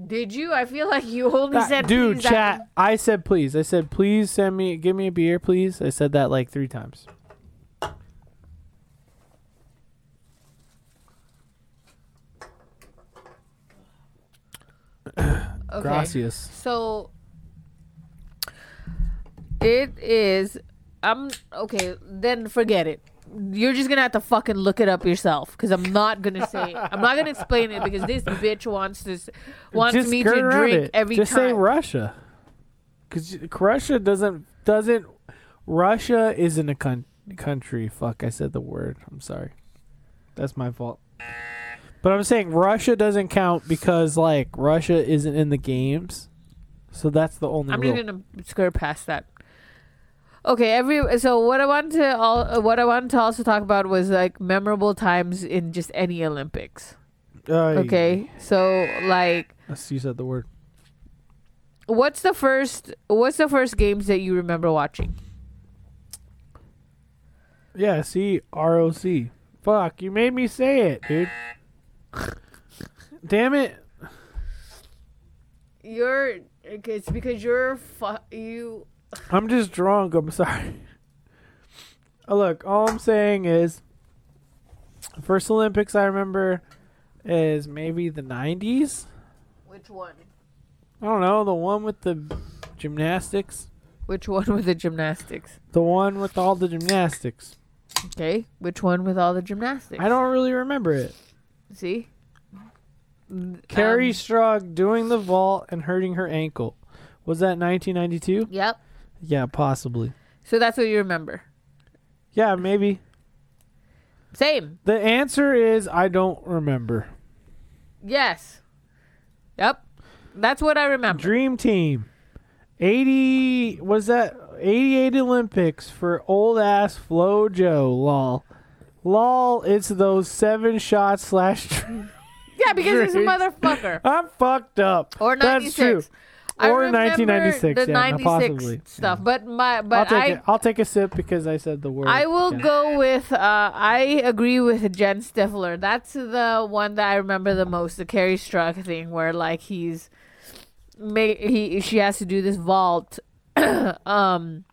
Did you? I feel like you only that, said dude, please. Dude, chat. I said please. I said please send me, give me a beer, please. I said that like three times. Okay. Gracias. So, it is... I'm okay. Then forget it. You're just gonna have to fucking look it up yourself, because I'm not gonna say. I'm not gonna explain it, because this bitch wants this wants just me to drink it. Every just time. Just say Russia, because Russia doesn't doesn't. Russia isn't a con- country. Fuck, I said the word. I'm sorry. That's my fault. But I'm saying Russia doesn't count because like Russia isn't in the games, so that's the only. I'm just gonna skirt past that. Okay, every so what I wanted to all what I wanted to also talk about was like memorable times in just any Olympics. Uh, okay, so like you said the word. What's the first? What's the first games that you remember watching? Yeah, see R O C. Fuck, you made me say it, dude. Damn it! You're. It's because you're fu- you. I'm just drunk. I'm sorry. Oh, look, all I'm saying is the first Olympics I remember is maybe the nineties. Which one? I don't know. The one with the gymnastics. Which one with the gymnastics? The one with all the gymnastics. Okay. Which one with all the gymnastics? I don't really remember it. See? Kerri um, Strug doing the vault and hurting her ankle. Was that nineteen ninety-two? Yep. Yeah, possibly. So that's what you remember? Yeah, maybe. Same. The answer is I don't remember. Yes. Yep. That's what I remember. Dream Team. eighty, was that eighty-eight Olympics for old ass Flo Jo, lol. Lol, it's those seven shots slash... yeah, because he's a motherfucker. I'm fucked up. Or ninety-six. That's true. I or nineteen ninety-six. The yeah, ninety-six no, stuff. Yeah. But my, but I'll take, I, I'll take a sip because I said the word. I will yeah. go with, uh, I agree with Jen Stifler. That's the one that I remember the most. The Kerri Strug thing where like he's, may, he she has to do this vault. um,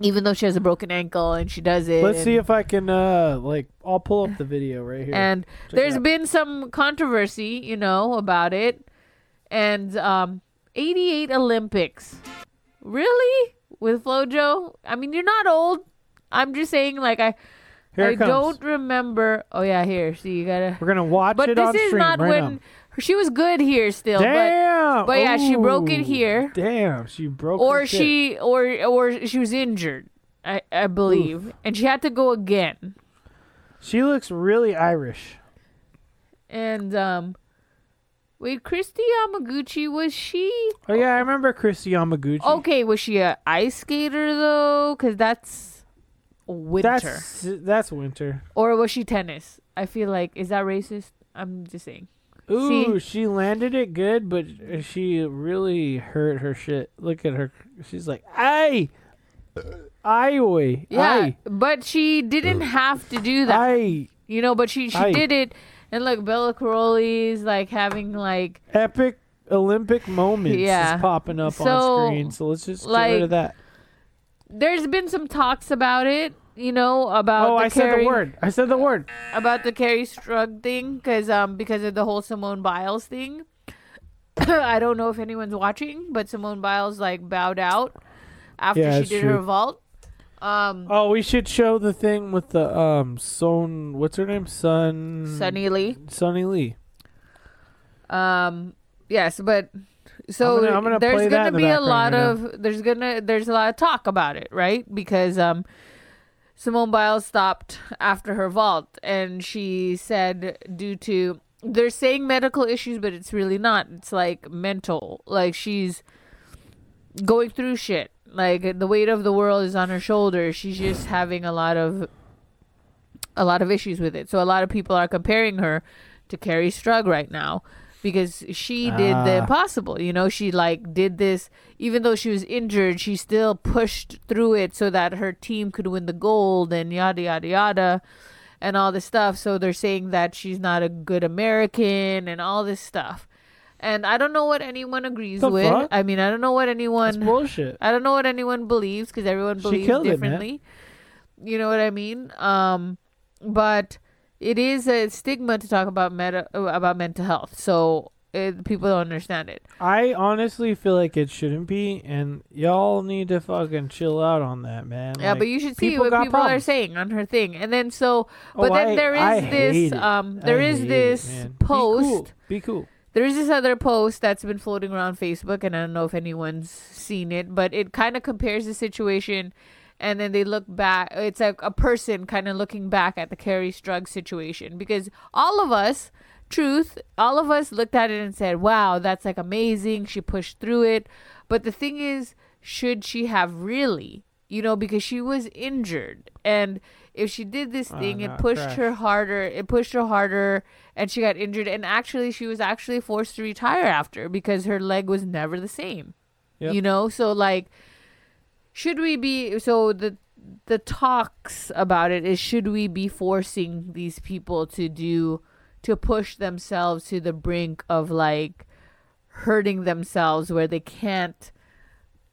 Even though she has a broken ankle and she does it. Let's see if I can, uh, like, I'll pull up the video right here. And check there's been some controversy, you know, about it. And um, eighty-eight Olympics. Really? With FloJo? I mean, you're not old. I'm just saying, like, I I don't remember. Oh, yeah, here. See, you gotta. We're going to watch but it on stream right now. But this is not when. She was good here still. Damn. But, but yeah, she broke it here. Damn, she broke it. Or she shit. or or she was injured, I, I believe. Oof. And she had to go again. She looks really Irish. And um wait, Christy Yamaguchi, was she? Oh yeah, I remember Christy Yamaguchi. Okay, was she a ice skater though? Cuz that's winter. That's that's winter. Or was she tennis? I feel like is that racist? I'm just saying. Ooh, see? She landed it good, but she really hurt her shit. Look at her. She's like, ay, ay, oy, yeah, ay. But she didn't have to do that. Ay. You know, but she, she ay. did it. And look, Bella Caroli's like having like epic Olympic moments yeah. is popping up so, on screen. So let's just like, get rid of that. There's been some talks about it. You know, about oh, the I Kerri, said the word. I said the word. About the Kerri Strug thing, cause, um, because of the whole Simone Biles thing. I don't know if anyone's watching, but Simone Biles, like, bowed out after yeah, she did true. her vault. Um, oh, we should show the thing with the, um, Son... What's her name? Sun... Suni Lee. Suni Lee. Um, yes, but... So I'm gonna, I'm gonna there's going to be a lot right of... Now. There's going to... There's a lot of talk about it, right? Because, um... Simone Biles stopped after her vault, and she said due to... They're saying medical issues, but it's really not. It's, like, mental. Like, she's going through shit. Like, the weight of the world is on her shoulders. She's just having a lot of a lot of issues with it. So a lot of people are comparing her to Kerri Strug right now because she did uh. the impossible. You know, she, like, did this... Even though she was injured, she still pushed through it so that her team could win the gold and yada, yada, yada, and all this stuff. So they're saying that she's not a good American and all this stuff. And I don't know what anyone agrees the with. Fuck? I mean, I don't know what anyone... That's bullshit. I don't know what anyone believes because everyone believes differently. It, you know what I mean? Um, but it is a stigma to talk about meta- about mental health. So... It, people don't understand it. I honestly feel like it shouldn't be, and y'all need to fucking chill out on that, man. Yeah, like, but you should see people what people problems. are saying on her thing, and then so, but oh, then I, there is I this, um, there I is this it, post. Be cool. be cool. There is this other post that's been floating around Facebook, and I don't know if anyone's seen it, but it kind of compares the situation, and then they look back. It's like a person kind of looking back at the Kerri Strug situation because all of us. Truth, all of us looked at it and said, wow, that's like amazing. She pushed through it. But the thing is, should she have really, you know, because she was injured. And if she did this oh, thing, no, it pushed crash. her harder. It pushed her harder and she got injured. And actually, she was actually forced to retire after because her leg was never the same, yep. you know? So like, should we be, so the, the talks about it is, should we be forcing these people to do to push themselves to the brink of like hurting themselves where they can't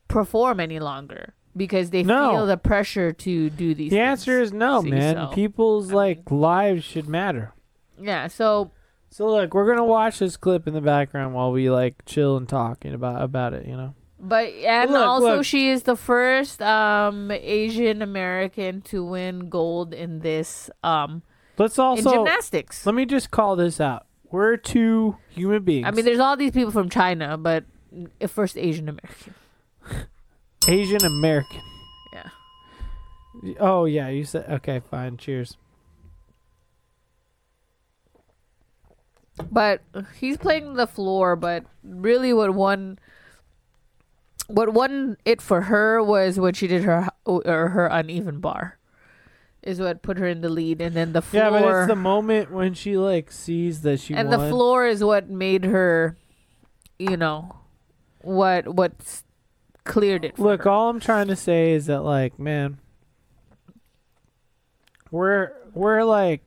perform any longer because they no. feel the pressure to do these the things. The answer is no, See, man. So, People's I like mean, lives should matter. Yeah, so So look, we're gonna watch this clip in the background while we like chill and talking about about it, you know. But and look, also look. she is the first um Asian American to win gold in this um Let's also in gymnastics. Let me just call this out. We're two human beings. I mean, there's all these people from China, but first Asian American. Asian American. Yeah. Oh yeah, you said okay. Fine. Cheers. But he's playing the floor. But really, what won, what won it for her was when she did her or her uneven bar. is what put her in the lead, and then the floor. Yeah, but it's the moment when she like sees that she and won. The floor is what made her, you know, what what's cleared it. For Look, her. All I'm trying to say is that, like, man, we're we're like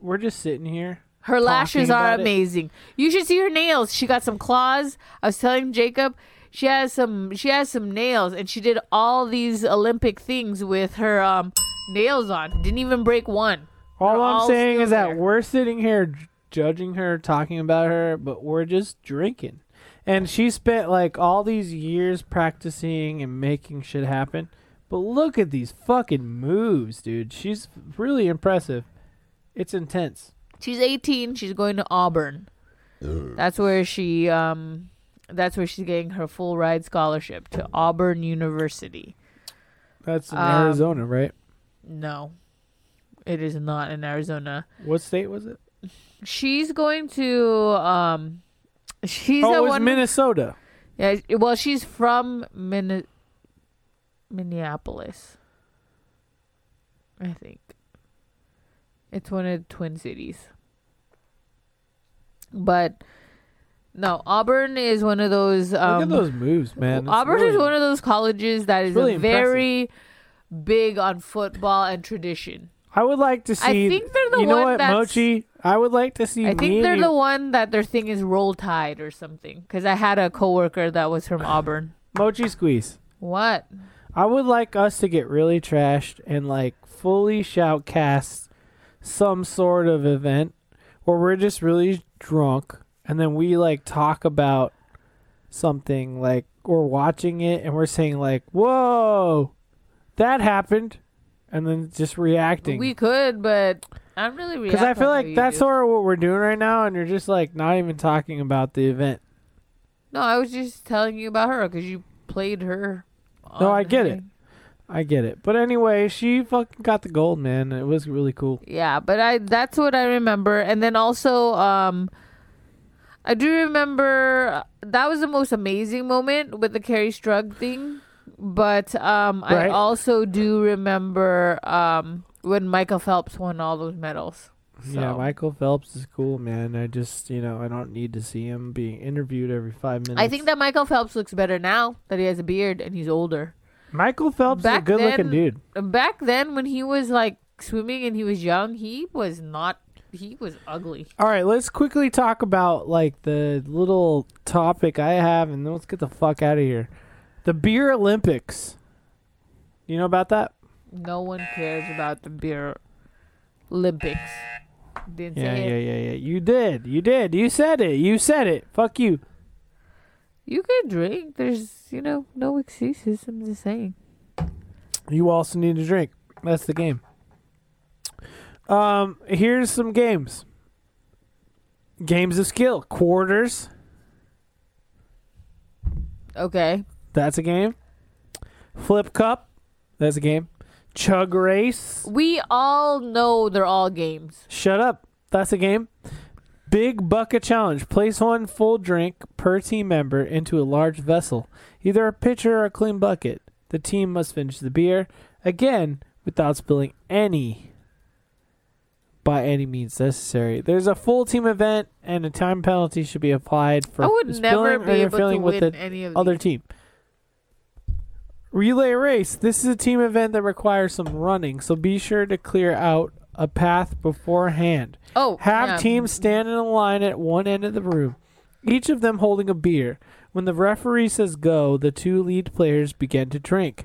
we're just sitting here. Her lashes are amazing. It. You should see her nails. She got some claws. I was telling Jacob. She has some. She has some nails, and she did all these Olympic things with her um, nails on. Didn't even break one. All They're I'm all saying is there. That we're sitting here judging her, talking about her, but we're just drinking. And she spent like all these years practicing and making shit happen. But look at these fucking moves, dude. She's really impressive. It's intense. She's eighteen. She's going to Auburn. Ugh. That's where she. Um, That's where she's getting her full ride scholarship to Auburn University. That's in um, Arizona, right? No, it is not in Arizona. What state was it? She's going to. Um, she's oh, it was one Minnesota. Yeah, well, she's from Min- Minneapolis. I think it's one of the Twin Cities, but. No, Auburn is one of those. Um, Look at those moves, man. It's Auburn really, is one of those colleges that is really very impressive. Big on football and tradition. I would like to see. I think they're the you one know what, that's, Mochi? I would like to see. I think me they're the one that their thing is Roll Tide or something. Because I had a coworker that was from Auburn. Mochi Squeeze. What? I would like us to get really trashed and like fully shoutcast some sort of event where we're just really drunk. And then we, like, talk about something, like, we're watching it, and we're saying, like, whoa, that happened, and then just reacting. We could, but I'm really reacting. Because I feel like that's sort of what we're doing right now, and you're just, like, not even talking about the event. No, I was just telling you about her, because you played her. No, I get it. I get it. But anyway, she fucking got the gold, man. It was really cool. Yeah, but I that's what I remember. And then also, um... I do remember that was the most amazing moment with the Kerri Strug thing. But um, right. I also do remember um, when Michael Phelps won all those medals. So. Yeah, Michael Phelps is cool, man. I just, you know, I don't need to see him being interviewed every five minutes. I think that Michael Phelps looks better now that he has a beard and he's older. Michael Phelps back is a good-looking dude. Back then when he was, like, swimming and he was young, he was not... He was ugly. All right, let's quickly talk about like the little topic I have, and then let's get the fuck out of here. The Beer Olympics. You know about that? No one cares about the Beer Olympics. Didn't yeah, say it. Yeah, yeah, yeah. You did. You did. You said it. You said it. Fuck you. You can drink. There's, you know, no excuses. I'm just saying. You also need to drink. That's the game. Um, here's some games. Games of skill. Quarters. Okay. That's a game. Flip cup. That's a game. Chug race. We all know they're all games. Shut up. That's a game. Big bucket challenge. Place one full drink per team member into a large vessel. Either a pitcher or a clean bucket. The team must finish the beer. Again, without spilling any by any means necessary. There's a full team event, and a time penalty should be applied for I would spilling never be or interfering with the any of other these. Team. Relay race. This is a team event that requires some running, so be sure to clear out a path beforehand. Oh, Have yeah. teams stand in a line at one end of the room, each of them holding a beer. When the referee says go, the two lead players begin to drink.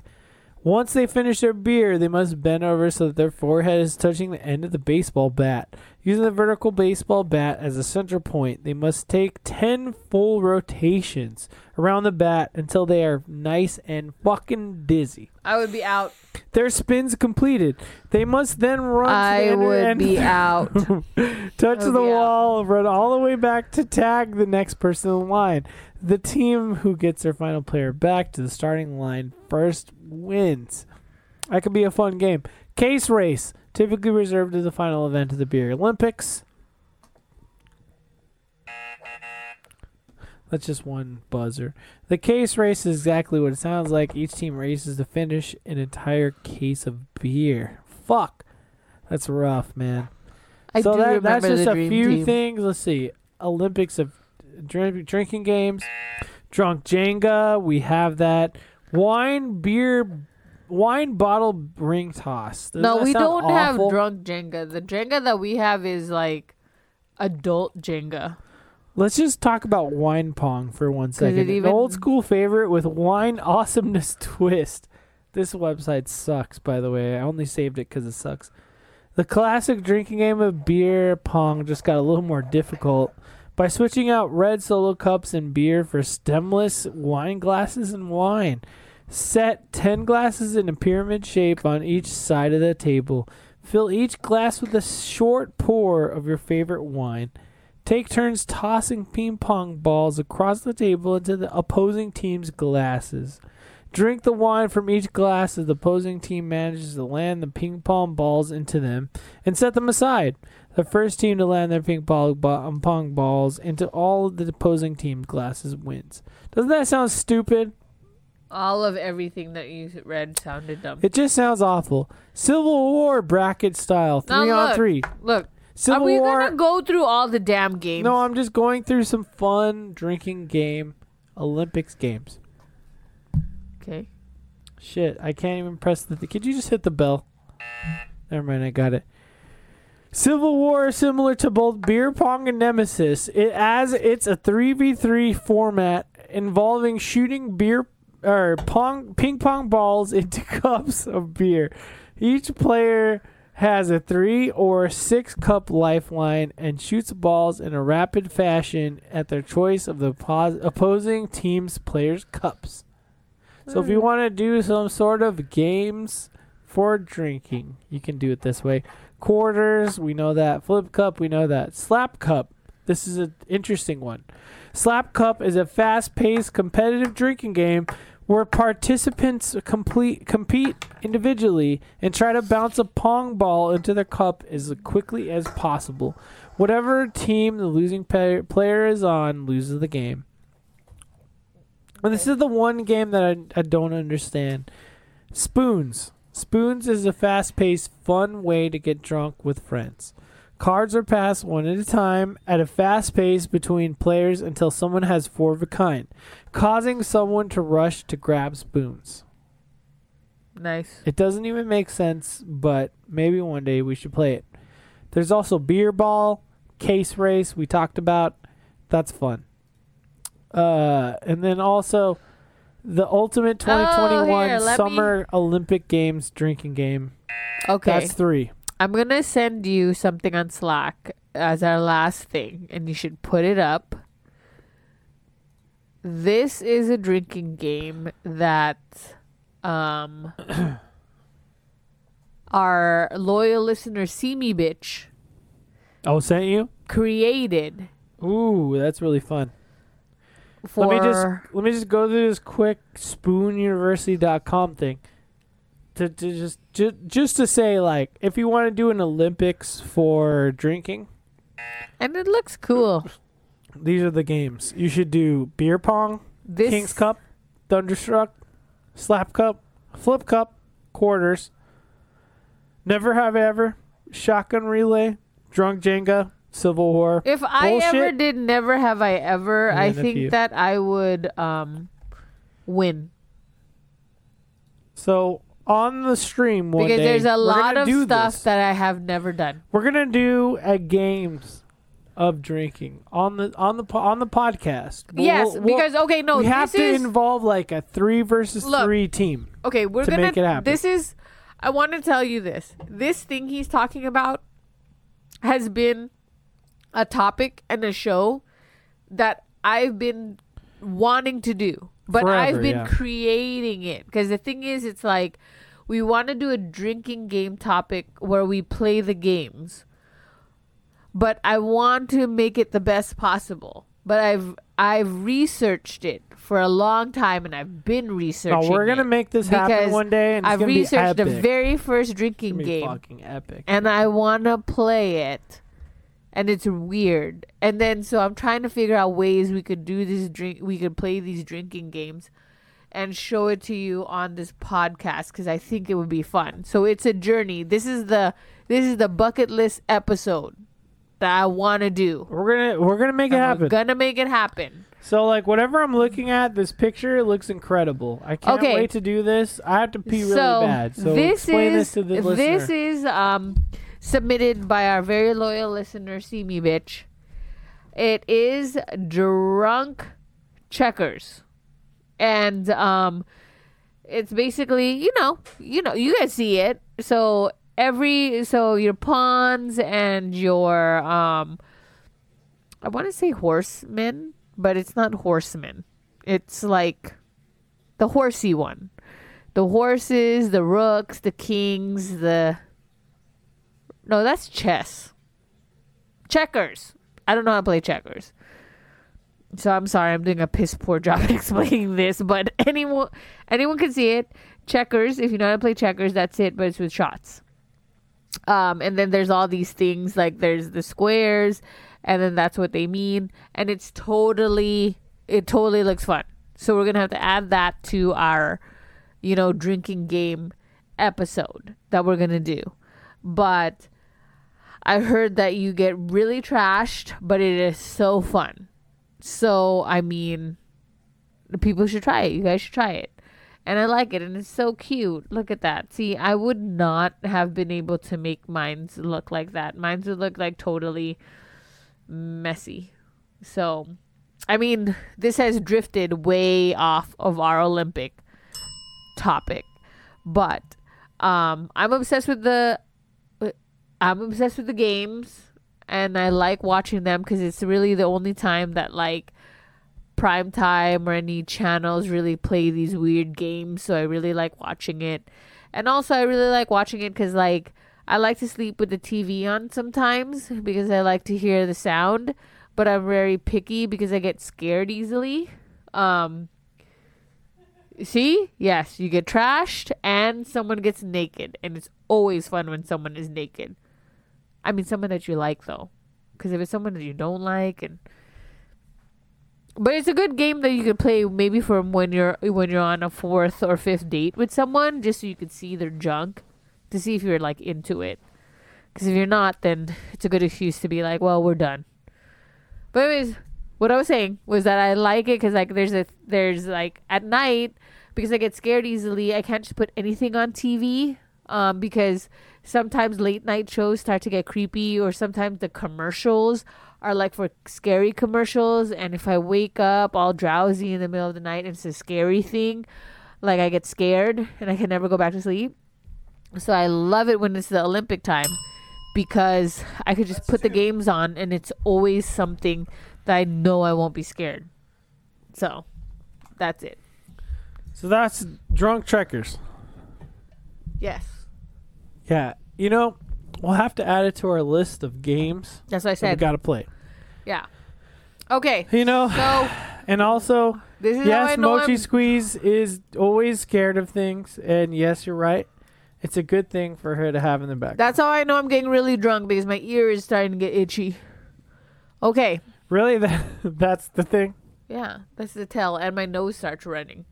Once they finish their beer, they must bend over so that their forehead is touching the end of the baseball bat. Using the vertical baseball bat as a center point, they must take ten full rotations around the bat until they are nice and fucking dizzy. I would be out. Their spins completed. They must then run I to the would end be out. touch the wall, out. Run all the way back to tag the next person in line. The team who gets their final player back to the starting line first wins. That could be a fun game. Case race, typically reserved as the final event of the Beer Olympics. That's just one buzzer. The case race is exactly what it sounds like. Each team races to finish an entire case of beer. Fuck. That's rough, man. I so do that, remember that's just the dream a few team. Things. Let's see. Olympics of drink, drinking games. Drunk Jenga. We have that. Wine, beer, wine bottle ring toss. Doesn't no, we don't awful? have drunk Jenga. The Jenga that we have is like adult Jenga. Let's just talk about wine pong for one second. Even... An old school favorite with wine awesomeness twist. This website sucks, by the way. I only saved it because it sucks. The classic drinking game of beer pong just got a little more difficult by switching out red solo cups and beer for stemless wine glasses and wine. Set ten glasses in a pyramid shape on each side of the table. Fill each glass with a short pour of your favorite wine. Take turns tossing ping pong balls across the table into the opposing team's glasses. Drink the wine from each glass as the opposing team manages to land the ping pong balls into them and set them aside. The first team to land their ping pong balls into all of the opposing team's glasses wins. Doesn't that sound stupid? All of everything that you read sounded dumb. It just sounds awful. Civil War bracket style. Three now look, on three. Look. Civil Are we War... going to go through all the damn games? No, I'm just going through some fun drinking game Olympics games. Okay. Shit, I can't even press the... Th- Could you just hit the bell? Never mind, I got it. Civil War is similar to both beer pong and Nemesis, it, as it's a three v three format involving shooting beer or pong ping pong balls into cups of beer. Each player... has a three or six cup lifeline and shoots balls in a rapid fashion at their choice of the pos- opposing team's players' cups. So if you want to do some sort of games for drinking, you can do it this way. Quarters, we know that. Flip cup, we know that. Slap cup, this is an interesting one. Slap cup is a fast-paced competitive drinking game where participants complete, compete individually and try to bounce a pong ball into their cup as quickly as possible. Whatever team the losing pay- player is on loses the game. And this is the one game that I, I don't understand. Spoons. Spoons is a fast-paced, fun way to get drunk with friends. Cards are passed one at a time at a fast pace between players until someone has four of a kind, causing someone to rush to grab spoons. Nice. It doesn't even make sense, but maybe one day we should play it. There's also beer ball, case race we talked about. That's fun. Uh, and then also the Ultimate twenty twenty-one oh, here, Summer me... Olympic Games drinking game. Okay. That's three. I'm going to send you something on Slack as our last thing, and you should put it up. This is a drinking game that um, our loyal listener, See Me Bitch. Oh, sent you? Created. Ooh, that's really fun. For let me just let me just go through this quick spoon university dot com thing. To, to just, just just to say, like, if you want to do an Olympics for drinking, and it looks cool, these are the games you should do: beer pong, this... King's Cup, Thunderstruck, Slap Cup, Flip Cup, Quarters, Never Have Ever, Shotgun Relay, Drunk Jenga, Civil War. If bullshit. I ever did Never Have I Ever, I think that I would um win. So. On the stream one because day. Because there's a lot of stuff this. that I have never done. We're going to do a games of drinking on the on the on the podcast. Yes, we'll, we'll, because okay, no, we this have to is, involve like a three versus look, three team. Okay, we're going to gonna, make it happen. This is I want to tell you this. This thing he's talking about has been a topic and a show that I've been wanting to do. But Forever, I've been yeah. creating it. Because the thing is, it's like we want to do a drinking game topic where we play the games. But I want to make it the best possible. But I've I've researched it for a long time, and I've been researching it. No, we're going to make this happen one day, and it's going to be epic. I've researched the very first drinking game. It's going to be fucking epic. And I want to play it. And it's weird. And then so I'm trying to figure out ways we could do this drink. We could play these drinking games. and show it to you on this podcast because I think it would be fun. So it's a journey. This is the this is the bucket list episode that I want to do. We're gonna we're gonna make it happen. We're gonna make it happen. So, like, whatever I'm looking at, this picture, it looks incredible. I can't okay. wait to do this. I have to pee really so bad. So this explain is, this to the listener. This is um, submitted by our very loyal listener, See Me Bitch. It is drunk checkers. And um, it's basically, you know, you know, you guys see it. So, every, so your pawns and your, um, I want to say horsemen. But it's not horsemen. It's like the horsey one. The horses, the rooks, the kings, the... No, that's chess. Checkers. I don't know how to play checkers. So I'm sorry, I'm doing a piss poor job explaining this. But anyone anyone can see it. Checkers. If you know how to play checkers, that's it. But it's with shots. Um, and then there's all these things. Like there's the squares... And then that's what they mean. And it's totally, it totally looks fun. So we're going to have to add that to our, you know, drinking game episode that we're going to do. But I heard that you get really trashed, but it is so fun. So, I mean, the people should try it. You guys should try it. And I like it. And it's so cute. Look at that. See, I would not have been able to make mine look like that. Mine would look like totally... messy. So, I mean, this has drifted way off of our Olympic topic, but um, I'm obsessed with the I'm obsessed with the games, and I like watching them because it's really the only time that like prime time or any channels really play these weird games. So I really like watching it, and also I really like watching it because like. I like to sleep with the T V on sometimes because I like to hear the sound, but I'm very picky because I get scared easily. Um, see? Yes, you get trashed and someone gets naked, and it's always fun when someone is naked. I mean, someone that you like, though, because if it's someone that you don't like, and but it's a good game that you could play maybe from when you're when you're on a fourth or fifth date with someone, just so you could see their junk. To see if you're, like, into it. Because if you're not, then it's a good excuse to be like, well, we're done. But anyways, what I was saying was that I like it because, like, there's, a, there's like, at night, because I get scared easily, I can't just put anything on T V. Um, because sometimes late-night shows start to get creepy. Or sometimes the commercials are, like, for scary commercials. And if I wake up all drowsy in the middle of the night and it's a scary thing, like, I get scared and I can never go back to sleep. So I love it when it's the Olympic time because I could just That's put true. the games on and it's always something that I know I won't be scared. So that's it. So that's Drunk Trekkers. Yes. Yeah. You know, we'll have to add it to our list of games. That's what I said. That we got to play. Yeah. Okay. You know, so, and also, this is yes, Mochi I'm... Squeeze is always scared of things. And yes, you're right. It's a good thing for her to have in the back. That's how I know I'm getting really drunk because my ear is starting to get itchy. Okay. Really? That, that's the thing? Yeah. That's the tell. And my nose starts running.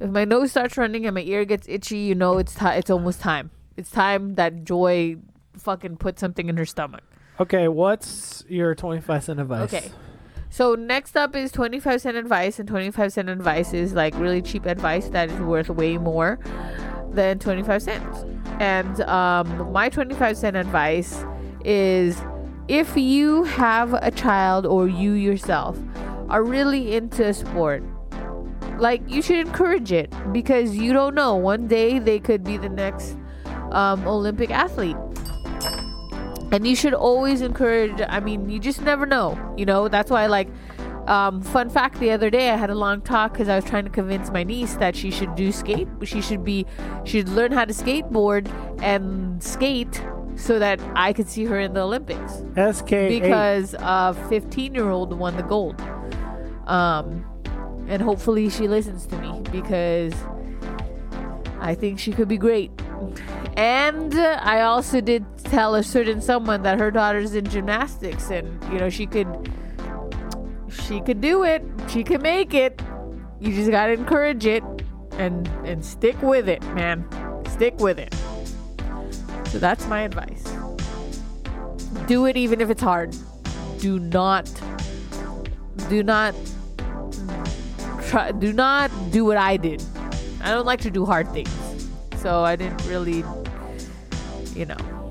If my nose starts running and my ear gets itchy, you know it's t- it's almost time. It's time that Joy fucking put something in her stomach. Okay. What's your twenty-five cent advice? Okay. So next up is twenty-five cent advice. And twenty-five cent advice is like really cheap advice that is worth way more than twenty-five cents. And um, my twenty-five cent advice is if you have a child or you yourself are really into a sport, like you should encourage it because you don't know. One day they could be the next um, Olympic athlete. And you should always encourage, I mean, you just never know, you know, that's why like Um, fun fact, the other day I had a long talk because I was trying to convince my niece that she should do skate. She should be, she should learn how to skateboard and skate so that I could see her in the Olympics. S K eight. Because a fifteen-year-old won the gold. Um, and hopefully she listens to me because I think she could be great. And I also did tell a certain someone that her daughter's in gymnastics and, you know, she could... She could do it. She could make it. You just gotta encourage it and and stick with it, man. Stick with it. So that's my advice. Do it even if it's hard. Do not do not try do not do what I did. I don't like to do hard things. So I didn't really, you know,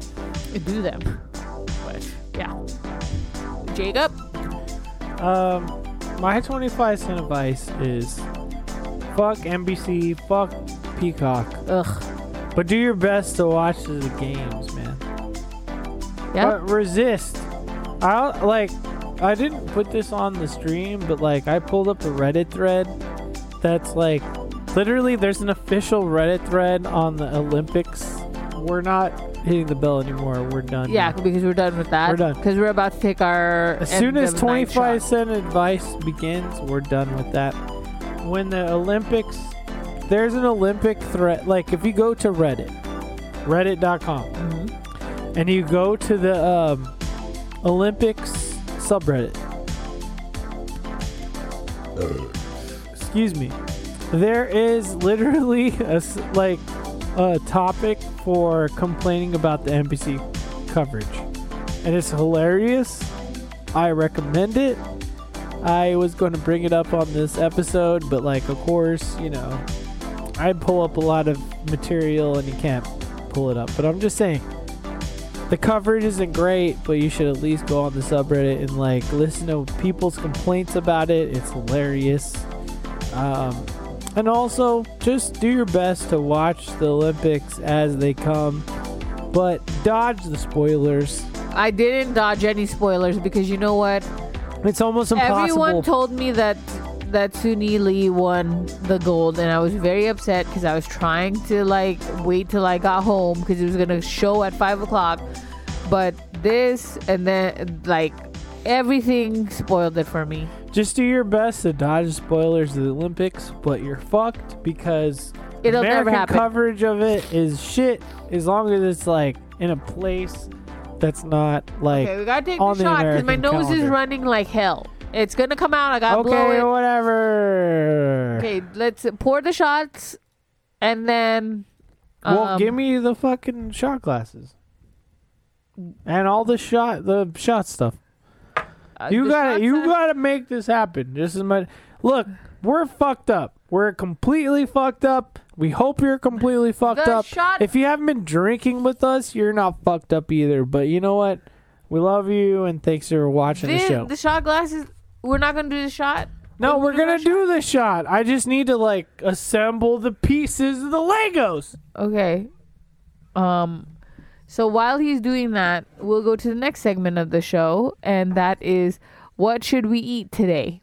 do them. But yeah. Jacob? Um My twenty-five cent advice is fuck N B C, fuck Peacock. Ugh. But do your best to watch the games, man. Yeah. But resist. I like. I didn't put this on the stream, but like I pulled up a Reddit thread that's like literally there's an official Reddit thread on the Olympics. We're not hitting the bell anymore. We're done. Yeah, now. Because we're done with that. We're done. Because we're about to take our... As soon as twenty-five cent advice begins, we're done with that. When the Olympics... There's an Olympic threat. Like, if you go to Reddit, reddit dot com, mm-hmm. and you go to the um, Olympics subreddit. Excuse me. There is literally a, like... a topic for complaining about the N B C coverage, and it's hilarious. I recommend it. I was going to bring it up on this episode, but like, of course, you know, I pull up a lot of material and you can't pull it up, but I'm just saying the coverage isn't great, but you should at least go on the subreddit and like listen to people's complaints about it. It's hilarious. um And also, just do your best to watch the Olympics as they come, but dodge the spoilers. I didn't dodge any spoilers because you know what? It's almost impossible. Everyone told me that that Suni Lee won the gold, and I was very upset because I was trying to like wait till I got home because it was gonna show at five o'clock. But this and then like everything spoiled it for me. Just do your best to dodge spoilers of the Olympics, but you're fucked because it'll American never happen. Coverage of it is shit as long as it's like in a place that's not like. Okay, we gotta take on the shot because my nose calendar. Is running like hell. It's gonna come out. I gotta okay, blow it. Okay, whatever. Okay, let's pour the shots and then. Um, well, give me the fucking shot glasses and all the shot the shot stuff. Uh, you gotta, you sense. gotta make this happen. This is my look. We're fucked up. We're completely fucked up. We hope you're completely fucked the up. Shot- if you haven't been drinking with us, you're not fucked up either. But you know what? We love you and thanks for watching the, the show. The shot glasses. We're not gonna do the shot. No, we're, we're gonna do shot? the shot. I just need to like assemble the pieces of the Legos. Okay. Um. So while he's doing that, we'll go to the next segment of the show, and that is, what should we eat today?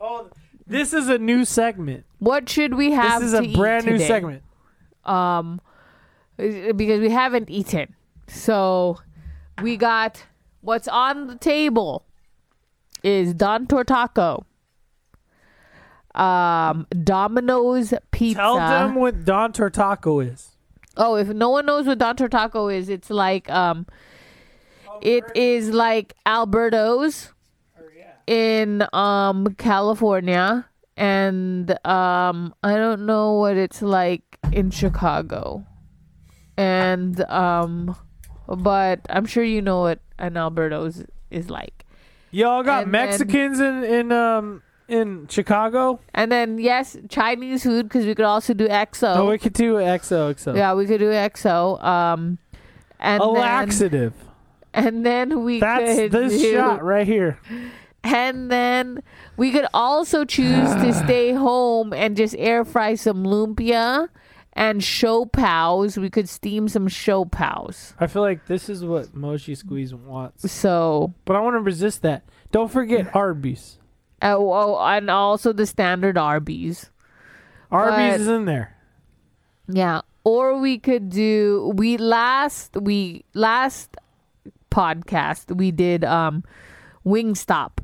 Oh, this is a new segment. What should we have to eat today? This is a brand new segment. Um, because we haven't eaten. So we got, what's on the table is Don Tortaco, um, Domino's Pizza. Tell them what Don Tortaco is. Oh, if no one knows what Don Tortaco is, it's like, um, it is like Alberto's oh, yeah. in um, California. And um, I don't know what it's like in Chicago. And, um, but I'm sure you know what an Alberto's is like. Y'all got and Mexicans then, in, in, um, in Chicago, and then yes, Chinese food because we could also do X O. Oh, we could do X O X O. Yeah, we could do X O. Um, and a then, laxative. And then we That's could. That's this do, shot right here. And then we could also choose to stay home and just air fry some lumpia and show pows. We could steam some show pows. I feel like this is what Mochi Squeeze wants. So, but I want to resist that. Don't forget Arby's. Oh, oh, and also the standard Arby's. Arby's but, is in there. Yeah, or we could do we last we last podcast we did um, Wingstop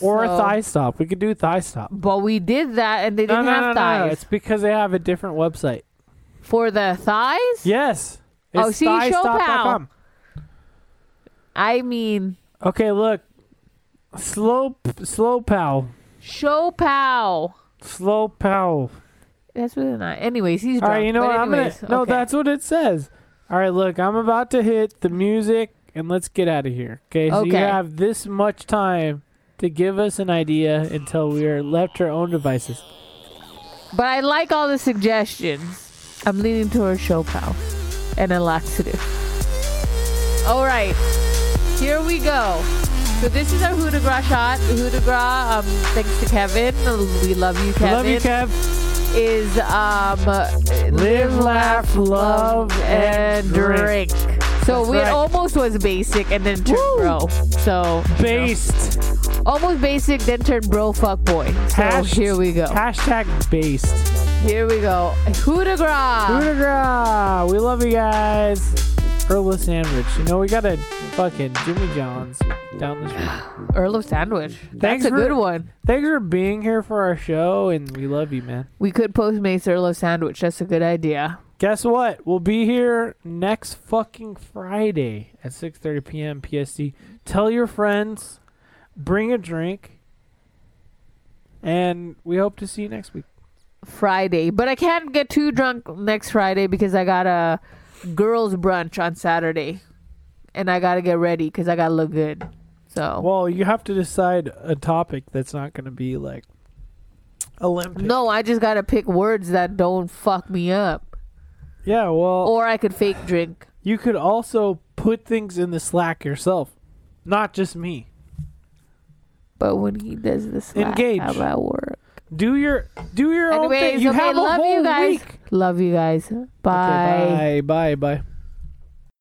or so, a Thigh Stop. We could do Thigh Stop, but we did that and they didn't no, no, have no, thighs. No, no. It's because they have a different website for the thighs. Yes. It's oh, see, thigh stop dot com. I mean, okay, look. Slow, slow pow. Show pow. Slow Powell. That's really not. Anyways, he's drunk. All right, you know what? I'm gonna, no, okay. That's what it says. All right, look, I'm about to hit the music, and let's get out of here. Okay, so okay. You have this much time to give us an idea until we are left to our own devices. But I like all the suggestions. I'm leaning towards Chopin and a lot to do. All right, here we go. So this is our Coup de Grace shot. Coup de Grace, um, thanks to Kevin. We love you, Kevin. Love you, Kev. Is um live, laugh, love, and drink. So we almost was basic and then turned bro. So based, almost basic, then turned bro, fuck boy. So here we go. Hashtag based. Here we go. Coup de grace. Coup de grace. We love you guys. Earl of Sandwich. You know we got a fucking Jimmy John's down the street. Earl of Sandwich. That's a good one. Thanks for being here for our show, and we love you, man. We could Postmates Earl of Sandwich. That's a good idea. Guess what? We'll be here next fucking Friday at six thirty p.m. P S T. Tell your friends, bring a drink, and we hope to see you next week. Friday, but I can't get too drunk next Friday because I got a girls' brunch on Saturday, and I gotta get ready because I gotta look good. So well, you have to decide a topic that's not gonna be like Olympic. No, I just gotta pick words that don't fuck me up. Yeah, well, or I could fake drink. You could also put things in the Slack yourself, not just me. But when he does the Slack, engage. How about work? Do your do your Anyways, own thing. You okay, have a love whole you guys. Week. Love you guys. Bye. Okay, bye. Bye. Bye.